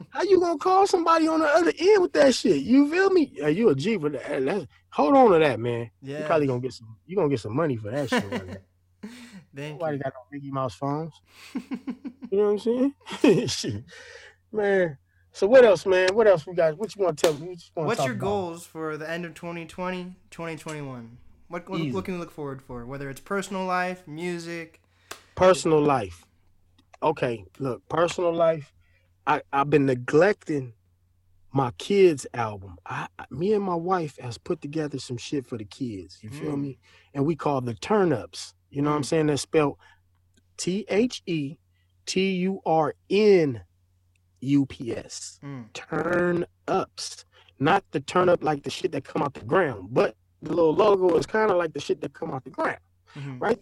How you gonna call somebody on the other end with that shit? You feel me? You a G for that. Hold on to that, man. Yeah. You probably gonna get some money for that shit right now. Nobody got no Mickey Mouse phones. You know what I'm saying? Man. So what else, man? What else we got? What you want to tell me? What's your goals for the end of 2020, 2021? What can we look forward for? Whether it's personal life, music? Personal life. Okay, look, personal life. I've been neglecting my kids' album. Me and my wife has put together some shit for the kids. You feel me? And we call The Turnups. You know what I'm saying? That's spelled THETURN. UPS. Turn ups, not the turn up like the shit that come out the ground, but the little logo is kind of like the shit that come out the ground, right?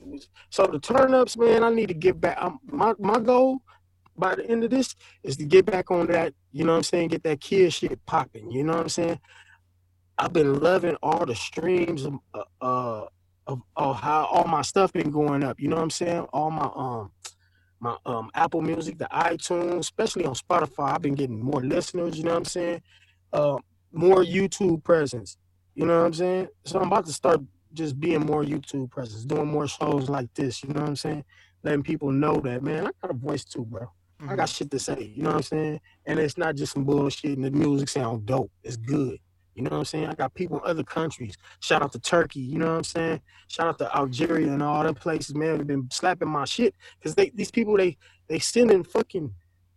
So the turn ups, man, I need to get back. My goal by the end of this is to get back on that. You know what I'm saying? Get that kid shit popping. You know what I'm saying? I've been loving all the streams of how all my stuff been going up. You know what I'm saying? All my my Apple Music, the iTunes, especially on Spotify, I've been getting more listeners. You know what I'm saying? More YouTube presence. You know what I'm saying? So I'm about to start just being more YouTube presence, doing more shows like this. You know what I'm saying? Letting people know that, man, I got a voice too, bro. Mm-hmm. I got shit to say. You know what I'm saying? And it's not just some bullshit. And the music sound dope. It's good. You know what I'm saying? I got people in other countries. Shout out to Turkey. You know what I'm saying? Shout out to Algeria and all them places, man. They've been slapping my shit because these people they sending fucking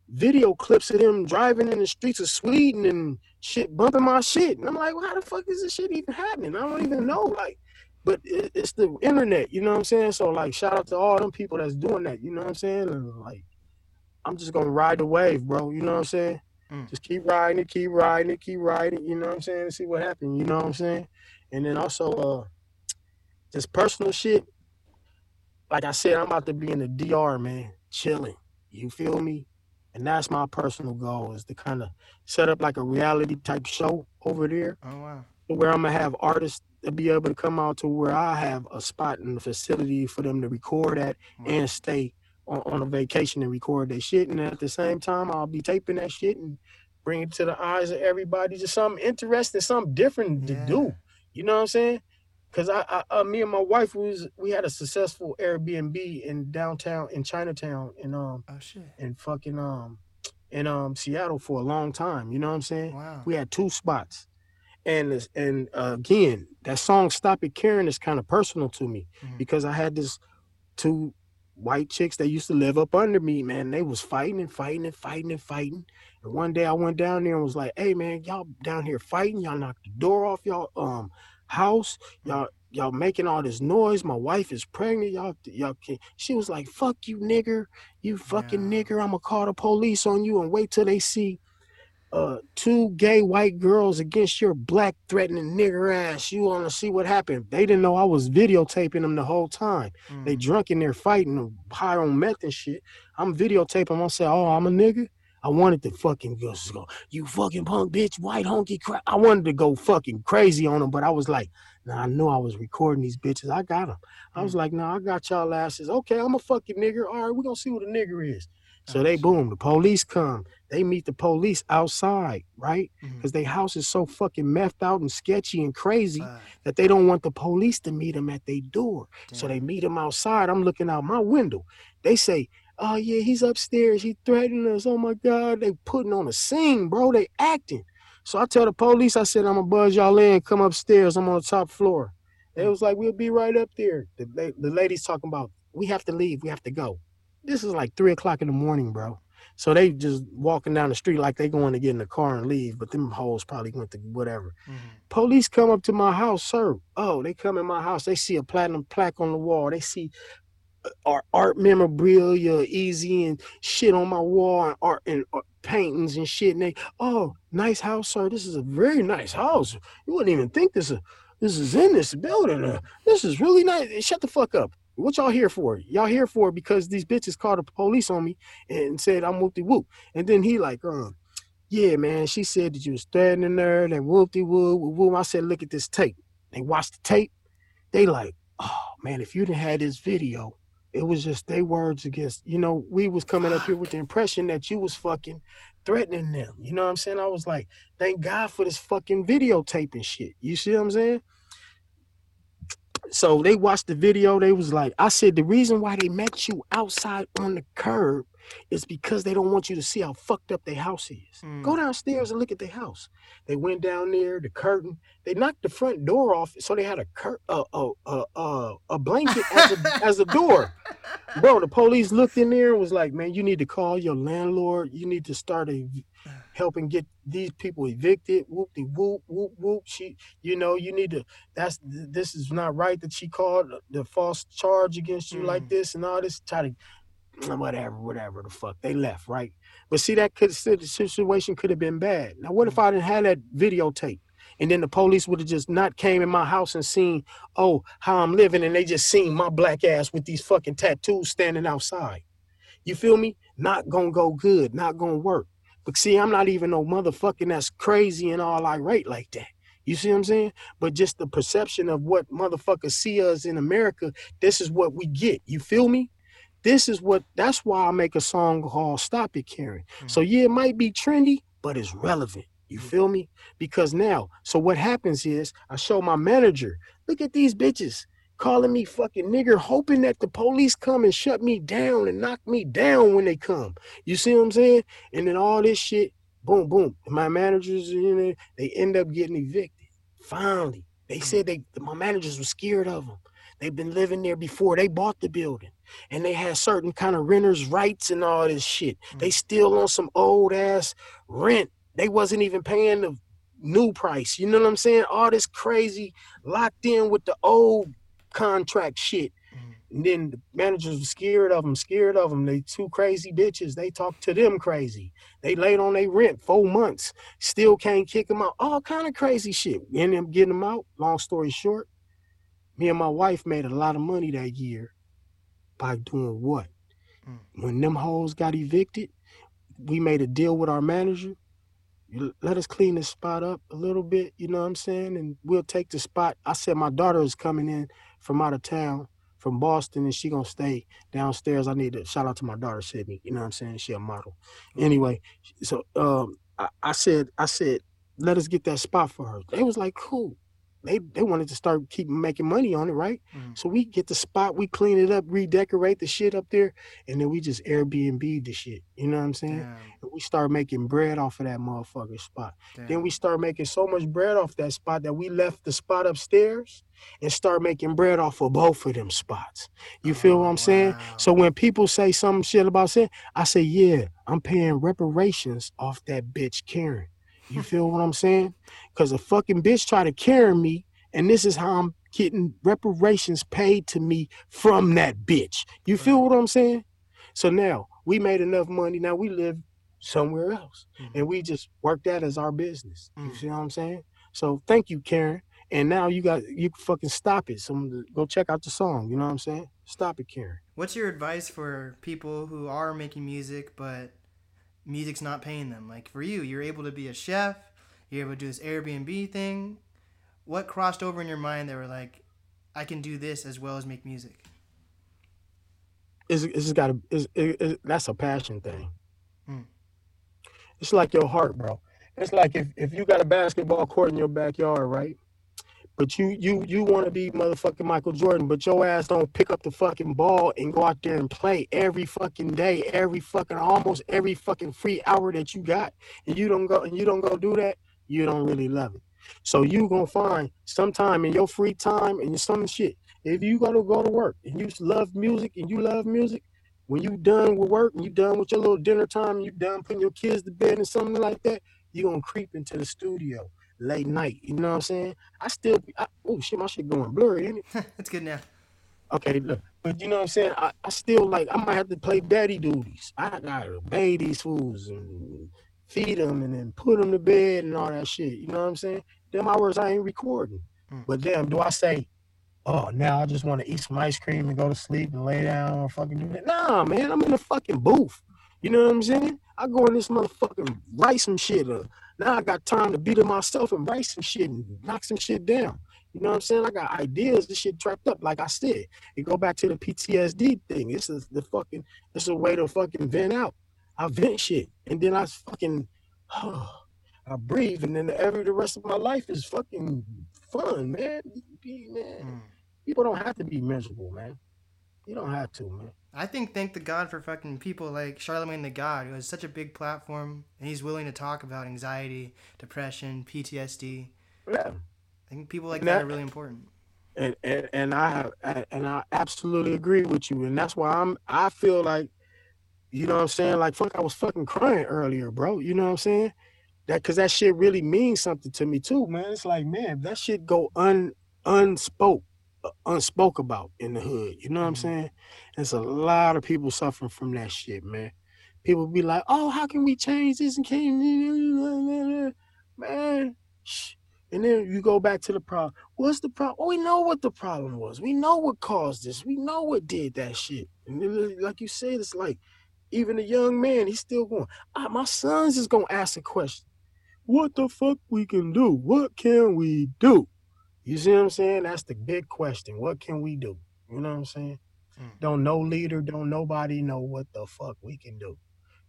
video clips of them driving in the streets of Sweden and shit, bumping my shit. And I'm like, well, how the fuck is this shit even happening? I don't even know. Like, but it's the internet. You know what I'm saying? So like, shout out to all them people that's doing that. You know what I'm saying? And like, I'm just gonna ride the wave, bro. You know what I'm saying? Just keep riding it, you know what I'm saying, and see what happens, you know what I'm saying? And then also, just personal shit, like I said, I'm about to be in the DR, man, chilling, you feel me? And that's my personal goal, is to kind of set up like a reality type show over there. Oh, wow. Where I'm going to have artists to be able to come out to where I have a spot in the facility for them to record at, wow, and stay on a vacation and record that shit. And at the same time, I'll be taping that shit and bring it to the eyes of everybody. Just something interesting, something different, yeah, to do. You know what I'm saying? Because I me and my wife, we had a successful Airbnb in downtown, in Chinatown, in Seattle for a long time. You know what I'm saying? Wow. We had 2 spots. And again, that song Stop It Karen is kind of personal to me, mm-hmm, because I had this 2 white chicks that used to live up under me, man. They was fighting. And one day I went down there and was like, hey man, y'all down here fighting, y'all knocked the door off y'all house, y'all making all this noise, my wife is pregnant, y'all can't. She was like, fuck you nigger, you fucking, yeah, nigger, I'ma call the police on you and wait till they see 2 gay white girls against your black threatening nigger ass. You want to see what happened? They didn't know I was videotaping them the whole time. Mm. They drunk in there fighting, them high on meth and shit. I'm videotaping them. I said, oh, I'm a nigger? I wanted to fucking go, you fucking punk bitch, white honky crap. I wanted to go fucking crazy on them, but I was like, nah, I knew I was recording these bitches. I got them. I was like, nah, I got y'all asses. Okay, I'm a fucking nigger. All right, we're going to see what a nigger is. So they, boom, the police come. They meet the police outside, right? Because, mm-hmm, their house is so fucking messed out and sketchy and crazy that they don't want the police to meet them at their door. Damn. So they meet them outside. I'm looking out my window. They say, oh, yeah, he's upstairs. He threatened us. Oh, my God. They putting on a scene, bro. They acting. So I tell the police, I said, I'm going to buzz y'all in. Come upstairs. I'm on the top floor. They was like, we'll be right up there. The lady's talking about, we have to leave. We have to go. This is like 3:00 in the morning, bro. So they just walking down the street like they going to get in the car and leave, but them hoes probably went to whatever. Mm-hmm. Police come up to my house, sir. Oh, they come in my house. They see a platinum plaque on the wall. They see our art memorabilia, Eazy and shit on my wall, and art and paintings and shit. And they, oh, nice house, sir. This is a very nice house. You wouldn't even think this is in this building. This is really nice. Shut the fuck up. What y'all here for? Y'all here for because these bitches called the police on me and said I'm whoop-de-whoop. And then he like, yeah, man, she said that you was standing there, that whoop-de-whoop. I said, look at this tape. They watched the tape. They like, oh, man, if you didn't have this video, it was just they words against, you know, we was coming up here with the impression that you was fucking threatening them. You know what I'm saying? I was like, thank God for this fucking videotape and shit. You see what I'm saying? So they watched the video. They was like, I said, the reason why they met you outside on the curb is because they don't want you to see how fucked up their house is. Mm. Go downstairs and look at their house. They went down there, the curtain. They knocked the front door off, so they had a blanket as a door. Bro, the police looked in there and was like, man, you need to call your landlord. You need to start helping get these people evicted. Whoop-de-whoop. She, you know, you need to, this is not right that she called the false charge against you like this and all this. Try to, whatever the fuck. They left, right? But see, the situation could have been bad. Now, what if I didn't have that videotape? And then the police would have just not came in my house and seen, oh, how I'm living. And they just seen my black ass with these fucking tattoos standing outside. You feel me? Not gonna go good. Not gonna work. But see, I'm not even no motherfucking that's crazy and all irate like that. You see what I'm saying? But just the perception of what motherfuckers see us in America, this is what we get. You feel me? This is what, that's why I make a song called Stop It, Karen. Mm-hmm. So yeah, it might be trendy, but it's relevant. You feel me? Because now, so what happens is I show my manager, look at these bitches calling me fucking nigger, hoping that the police come and shut me down and knock me down when they come. You see what I'm saying? And then all this shit, boom, boom. And my managers, you know, they end up getting evicted. Finally, they said my managers were scared of them. They've been living there before. They bought the building. And they had certain kind of renter's rights and all this shit. They still on some old ass rent. They wasn't even paying the new price. You know what I'm saying? All this crazy locked in with the old contract shit. And then the managers were scared of them. They two crazy bitches. They talked to them crazy. They laid on their rent 4 months. Still can't kick them out. All kind of crazy shit. We ended up getting them out. Long story short, me and my wife made a lot of money that year by doing what? When them hoes got evicted, we made a deal with our manager. Let us clean this spot up a little bit, you know what I'm saying? And we'll take the spot. I said my daughter is coming in from out of town, from Boston, and she going to stay downstairs. I need to shout out to my daughter, Sydney. You know what I'm saying? She a model. Anyway, so I said, let us get that spot for her. They was like, cool. They wanted to start keep making money on it, right? So we get the spot, we clean it up, redecorate the shit up there, and then we just Airbnb'd the shit. You know what I'm saying? Damn. And we start making bread off of that motherfucking spot. Damn. Then we start making so much bread off that spot that we left the spot upstairs and start making bread off of both of them spots. You feel what I'm saying? So when people say some shit about sin, I say, yeah, I'm paying reparations off that bitch Karen. You feel what I'm saying? Because a fucking bitch tried to carry me, and this is how I'm getting reparations paid to me from that bitch. You feel what I'm saying? So now, we made enough money. Now we live somewhere else, and we just work that as our business. You see what I'm saying? So thank you, Karen. And now you fucking stop it. So go check out the song. You know what I'm saying? Stop it, Karen. What's your advice for people who are making music, but music's not paying them? Like for you, you're able to be a chef, you're able to do this Airbnb thing. What crossed over in your mind that were like, I can do this as well as make music? That's a passion thing. It's like your heart, bro. It's like if you got a basketball court in your backyard, right? But you want to be motherfucking Michael Jordan, but your ass don't pick up the fucking ball and go out there and play every fucking day, almost every fucking free hour that you got, and you don't go do that, you don't really love it. So you gonna find sometime in your free time and some shit. If you gotta go to work and you love music, when you done with work and you done with your little dinner time and you done putting your kids to bed and something like that, you gonna creep into the studio. Late night, you know what I'm saying? Oh shit, my shit going blurry, ain't it? It's good now. Okay, look, but you know what I'm saying? I still like, I might have to play daddy duties. I gotta obey these fools and feed them and then put them to bed and all that shit, you know what I'm saying? Them hours I ain't recording. But damn, do I say, oh, now I just want to eat some ice cream and go to sleep and lay down or fucking do that? Nah, man, I'm in the fucking booth. You know what I'm saying? I go in this motherfucking write some shit up. Now I got time to beat up myself and write some shit and knock some shit down. You know what I'm saying? I got ideas. This shit trapped up, like I said. You go back to the PTSD thing. It's a way to fucking vent out. I vent shit. And then I fucking, I breathe. And then the rest of my life is fucking fun, man. People don't have to be miserable, man. You don't have to, man. I think thank the God for fucking people like Charlemagne the God, who has such a big platform, and he's willing to talk about anxiety, depression, PTSD. Yeah. I think people like that are really important. And I absolutely agree with you, and that's why I feel like, you know what I'm saying, like fuck, I was fucking crying earlier, bro. You know what I'm saying? That because that shit really means something to me too, man. It's like, man, that shit go unspoke about in the hood. You know what I'm saying? There's a lot of people suffering from that shit, man. People be like, oh, how can we change this? And man. And then you go back to the problem. What's the problem? Oh, we know what the problem was. We know what caused this. We know what did that shit. And then, like you said, it's like, even a young man, he's still going, my son's is going to ask a question. what the fuck we can do? What can we do? You see what I'm saying? That's the big question. What can we do? You know what I'm saying? Don't no leader, don't nobody know what the fuck we can do.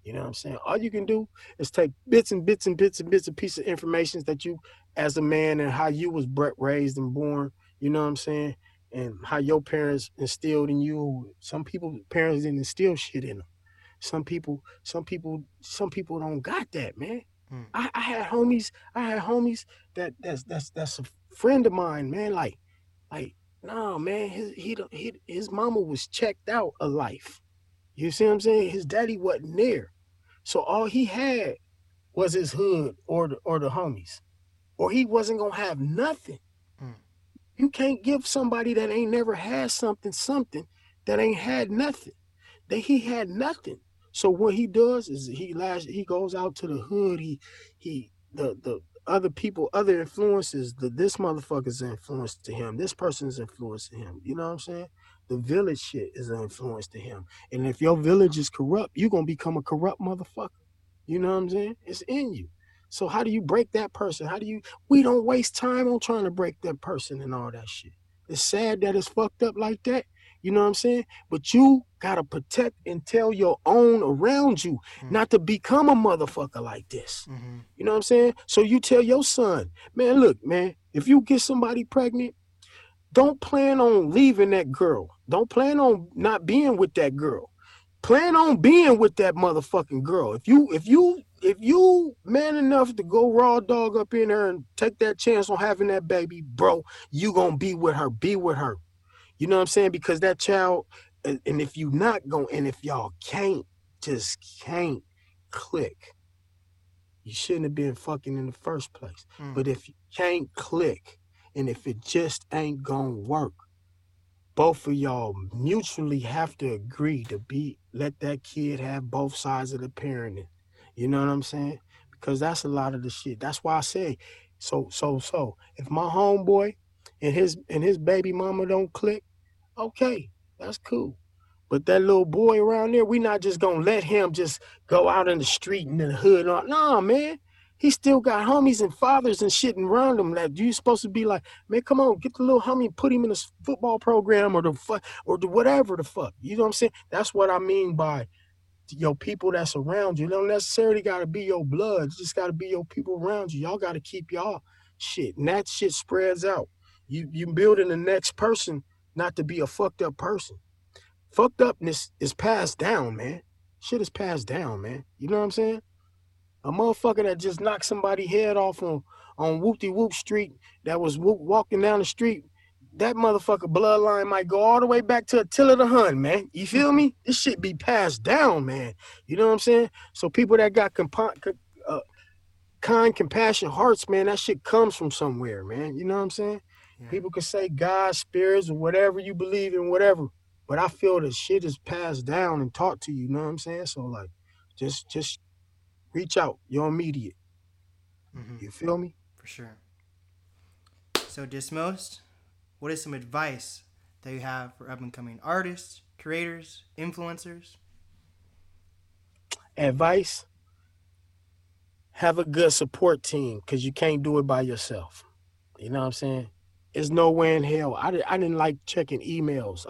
You know what I'm saying? All you can do is take bits and pieces of information that you, as a man, and how you was raised and born, you know what I'm saying? And how your parents instilled in you. Some people, parents didn't instill shit in them. Some people don't got that, man. I had homies that's a friend of mine, man. Like, nah, man, his mama was checked out of life. You see what I'm saying? His daddy wasn't there. So all he had was his hood or the homies. Or he wasn't going to have nothing. You can't give somebody that ain't never had something that ain't had nothing. He had nothing. So what he does is he goes out to the hood. The other people, other influences, this motherfucker's an influence to him. This person's influence to him. You know what I'm saying? The village shit is an influence to him. And if your village is corrupt, you're going to become a corrupt motherfucker. You know what I'm saying? It's in you. So how do you break that person? We don't waste time on trying to break that person and all that shit. It's sad that it's fucked up like that. You know what I'm saying? But you got to protect and tell your own around you not to become a motherfucker like this. Mm-hmm. You know what I'm saying? So you tell your son, man, look, man, if you get somebody pregnant, don't plan on leaving that girl. Don't plan on not being with that girl. Plan on being with that motherfucking girl. If you man enough to go raw dog up in her and take that chance on having that baby, bro, you gonna be with her. Be with her. You know what I'm saying? Because that child, and if you not going, and if y'all can't click, you shouldn't have been fucking in the first place. But if you can't click, and if it just ain't gonna work, both of y'all mutually have to agree to let that kid have both sides of the parenting. You know what I'm saying? Because that's a lot of the shit. That's why I say, so if my homeboy and his baby mama don't click, okay, that's cool. But that little boy around there, we not just gonna let him just go out in the street and in the hood. Nah, man. He still got homies and fathers and shit around him. Like, you supposed to be like, man, come on, get the little homie and put him in a football program or the whatever the fuck. You know what I'm saying? That's what I mean by your people that's around you. It don't necessarily got to be your blood. It just got to be your people around you. Y'all got to keep y'all shit. And that shit spreads out. You building the next person not to be a fucked up person. Fucked upness is passed down, man. Shit is passed down, man. You know what I'm saying? A motherfucker that just knocked somebody's head off on whoop-de-whoop street that was walking down the street, that motherfucker bloodline might go all the way back to Attila the Hun, man. You feel me? This shit be passed down, man. You know what I'm saying? So people that got kind, compassion hearts, man, that shit comes from somewhere, man. You know what I'm saying? Yeah. People can say God, spirits, or whatever you believe in, whatever, but I feel the shit is passed down and taught to you. You know what I'm saying? So, like, just reach out. You're immediate. Mm-hmm. You feel me? For sure. So, Dizmost, what is some advice that you have for up-and-coming artists, creators, influencers? Advice? Have a good support team, because you can't do it by yourself. You know what I'm saying? There's no way in hell. I didn't like checking emails.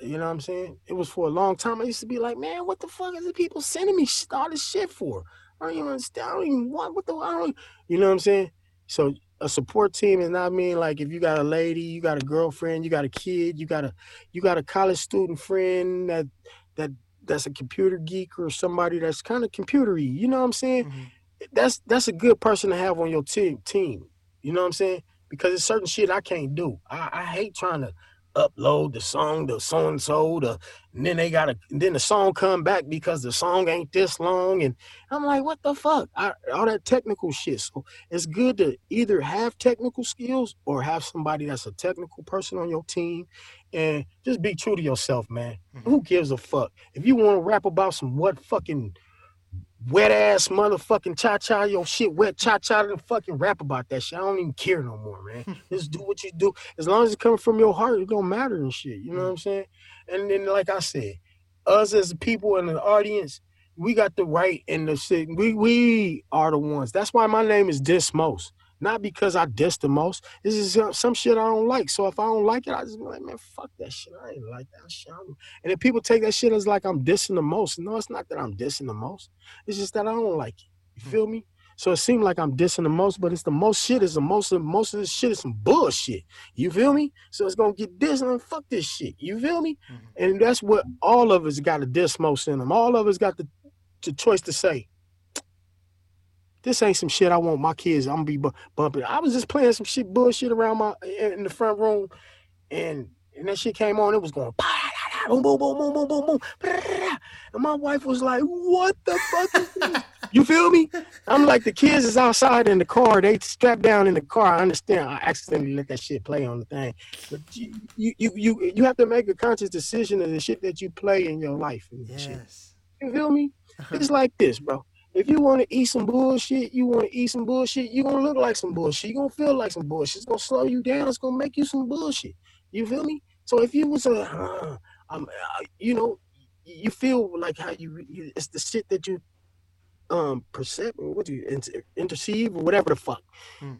You know what I'm saying? It was for a long time. I used to be like, man, what the fuck is the people sending me all this shit for? I don't even understand. I don't even want what the I don't. You know what I'm saying? So a support team is not mean like if you got a lady, you got a girlfriend, you got a kid, you got a college student friend that's a computer geek or somebody that's kind of computer-y. You know what I'm saying? Mm-hmm. That's a good person to have on your team. You know what I'm saying? Because there's certain shit I can't do. I hate trying to upload the song to so-and-so, and then the song come back because the song ain't this long, and I'm like, what the fuck? All that technical shit. So it's good to either have technical skills or have somebody that's a technical person on your team, and just be true to yourself, man. Mm-hmm. Who gives a fuck? If you want to rap about some what fucking wet-ass motherfucking cha-cha, your shit wet cha-cha, and fucking rap about that shit. I don't even care no more, man. Just do what you do. As long as it's coming from your heart, it don't matter and shit. You know what I'm saying? And then, like I said, us as people in the audience, we got the right in the shit. We are the ones. That's why my name is Dizmost. Not because I diss the most. This is some shit I don't like. So if I don't like it, I just be like, man, fuck that shit. I ain't like that shit. And if people take that shit as like I'm dissing the most, no, it's not that I'm dissing the most. It's just that I don't like it. You feel me? So it seemed like I'm dissing the most, but it's the most shit. It's the most of this shit is some bullshit. You feel me? So it's going to get dissed and fuck this shit. You feel me? Mm-hmm. And that's what all of us got to diss most in them. All of us got the choice to say, this ain't some shit I want my kids. I'm going to be bumping. I was just playing some shit bullshit around in the front room, and that shit came on. It was going, boom, boom, boom, boom, boom, boom, boom. And my wife was like, what the fuck is this? You feel me? I'm like, the kids is outside in the car. They strapped down in the car. I understand. I accidentally let that shit play on the thing. But you have to make a conscious decision of the shit that you play in your life. And yes. Shit. You feel me? It's like this, bro. If you want to eat some bullshit, you're going to look like some bullshit. You're going to feel like some bullshit. It's going to slow you down. It's going to make you some bullshit. You feel me? So if you was you know, you feel like how you it's the shit that you perceive or what do you interceive or whatever the fuck,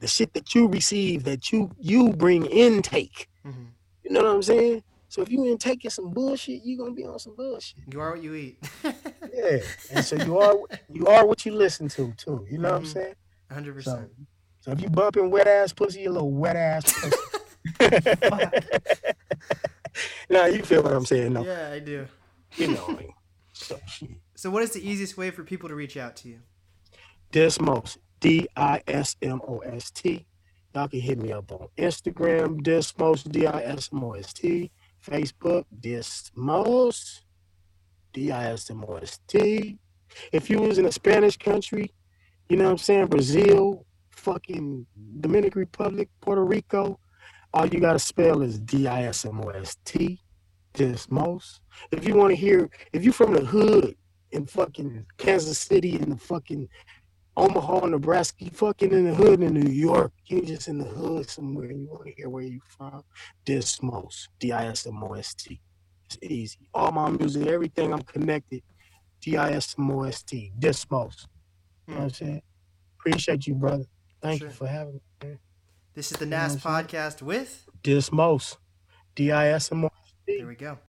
the shit that you receive that you bring intake. Mm-hmm. You know what I'm saying? So if you intaking some bullshit, you're gonna be on some bullshit. You are what you eat. Yeah, and so you are what you listen to too. You know what I'm saying? 100%. So if you bumping wet ass pussy, you little wet ass pussy. Nah, you feel what I'm saying, though. Yeah, I do. You know what I mean. So what is the easiest way for people to reach out to you? Dizmost. Dismost. Y'all can hit me up on Instagram, Dizmost, Dismost. Facebook, Dizmost, Dismost. If you was in a Spanish country, you know what I'm saying, Brazil, fucking Dominican Republic, Puerto Rico, all you got to spell is Dismost, Dizmost. If you want to hear, if you from the hood in fucking Kansas City and the fucking Omaha, Nebraska, you fucking in the hood in New York, you just in the hood somewhere, you want to hear where you from, Dizmost, Dismost. It's easy. All my music, everything, I'm connected, Dismost, Dizmost. You know what I'm saying? Appreciate you, brother. Thank you for having me, man. This is the NAS podcast with Dizmost. Dizmost. There we go.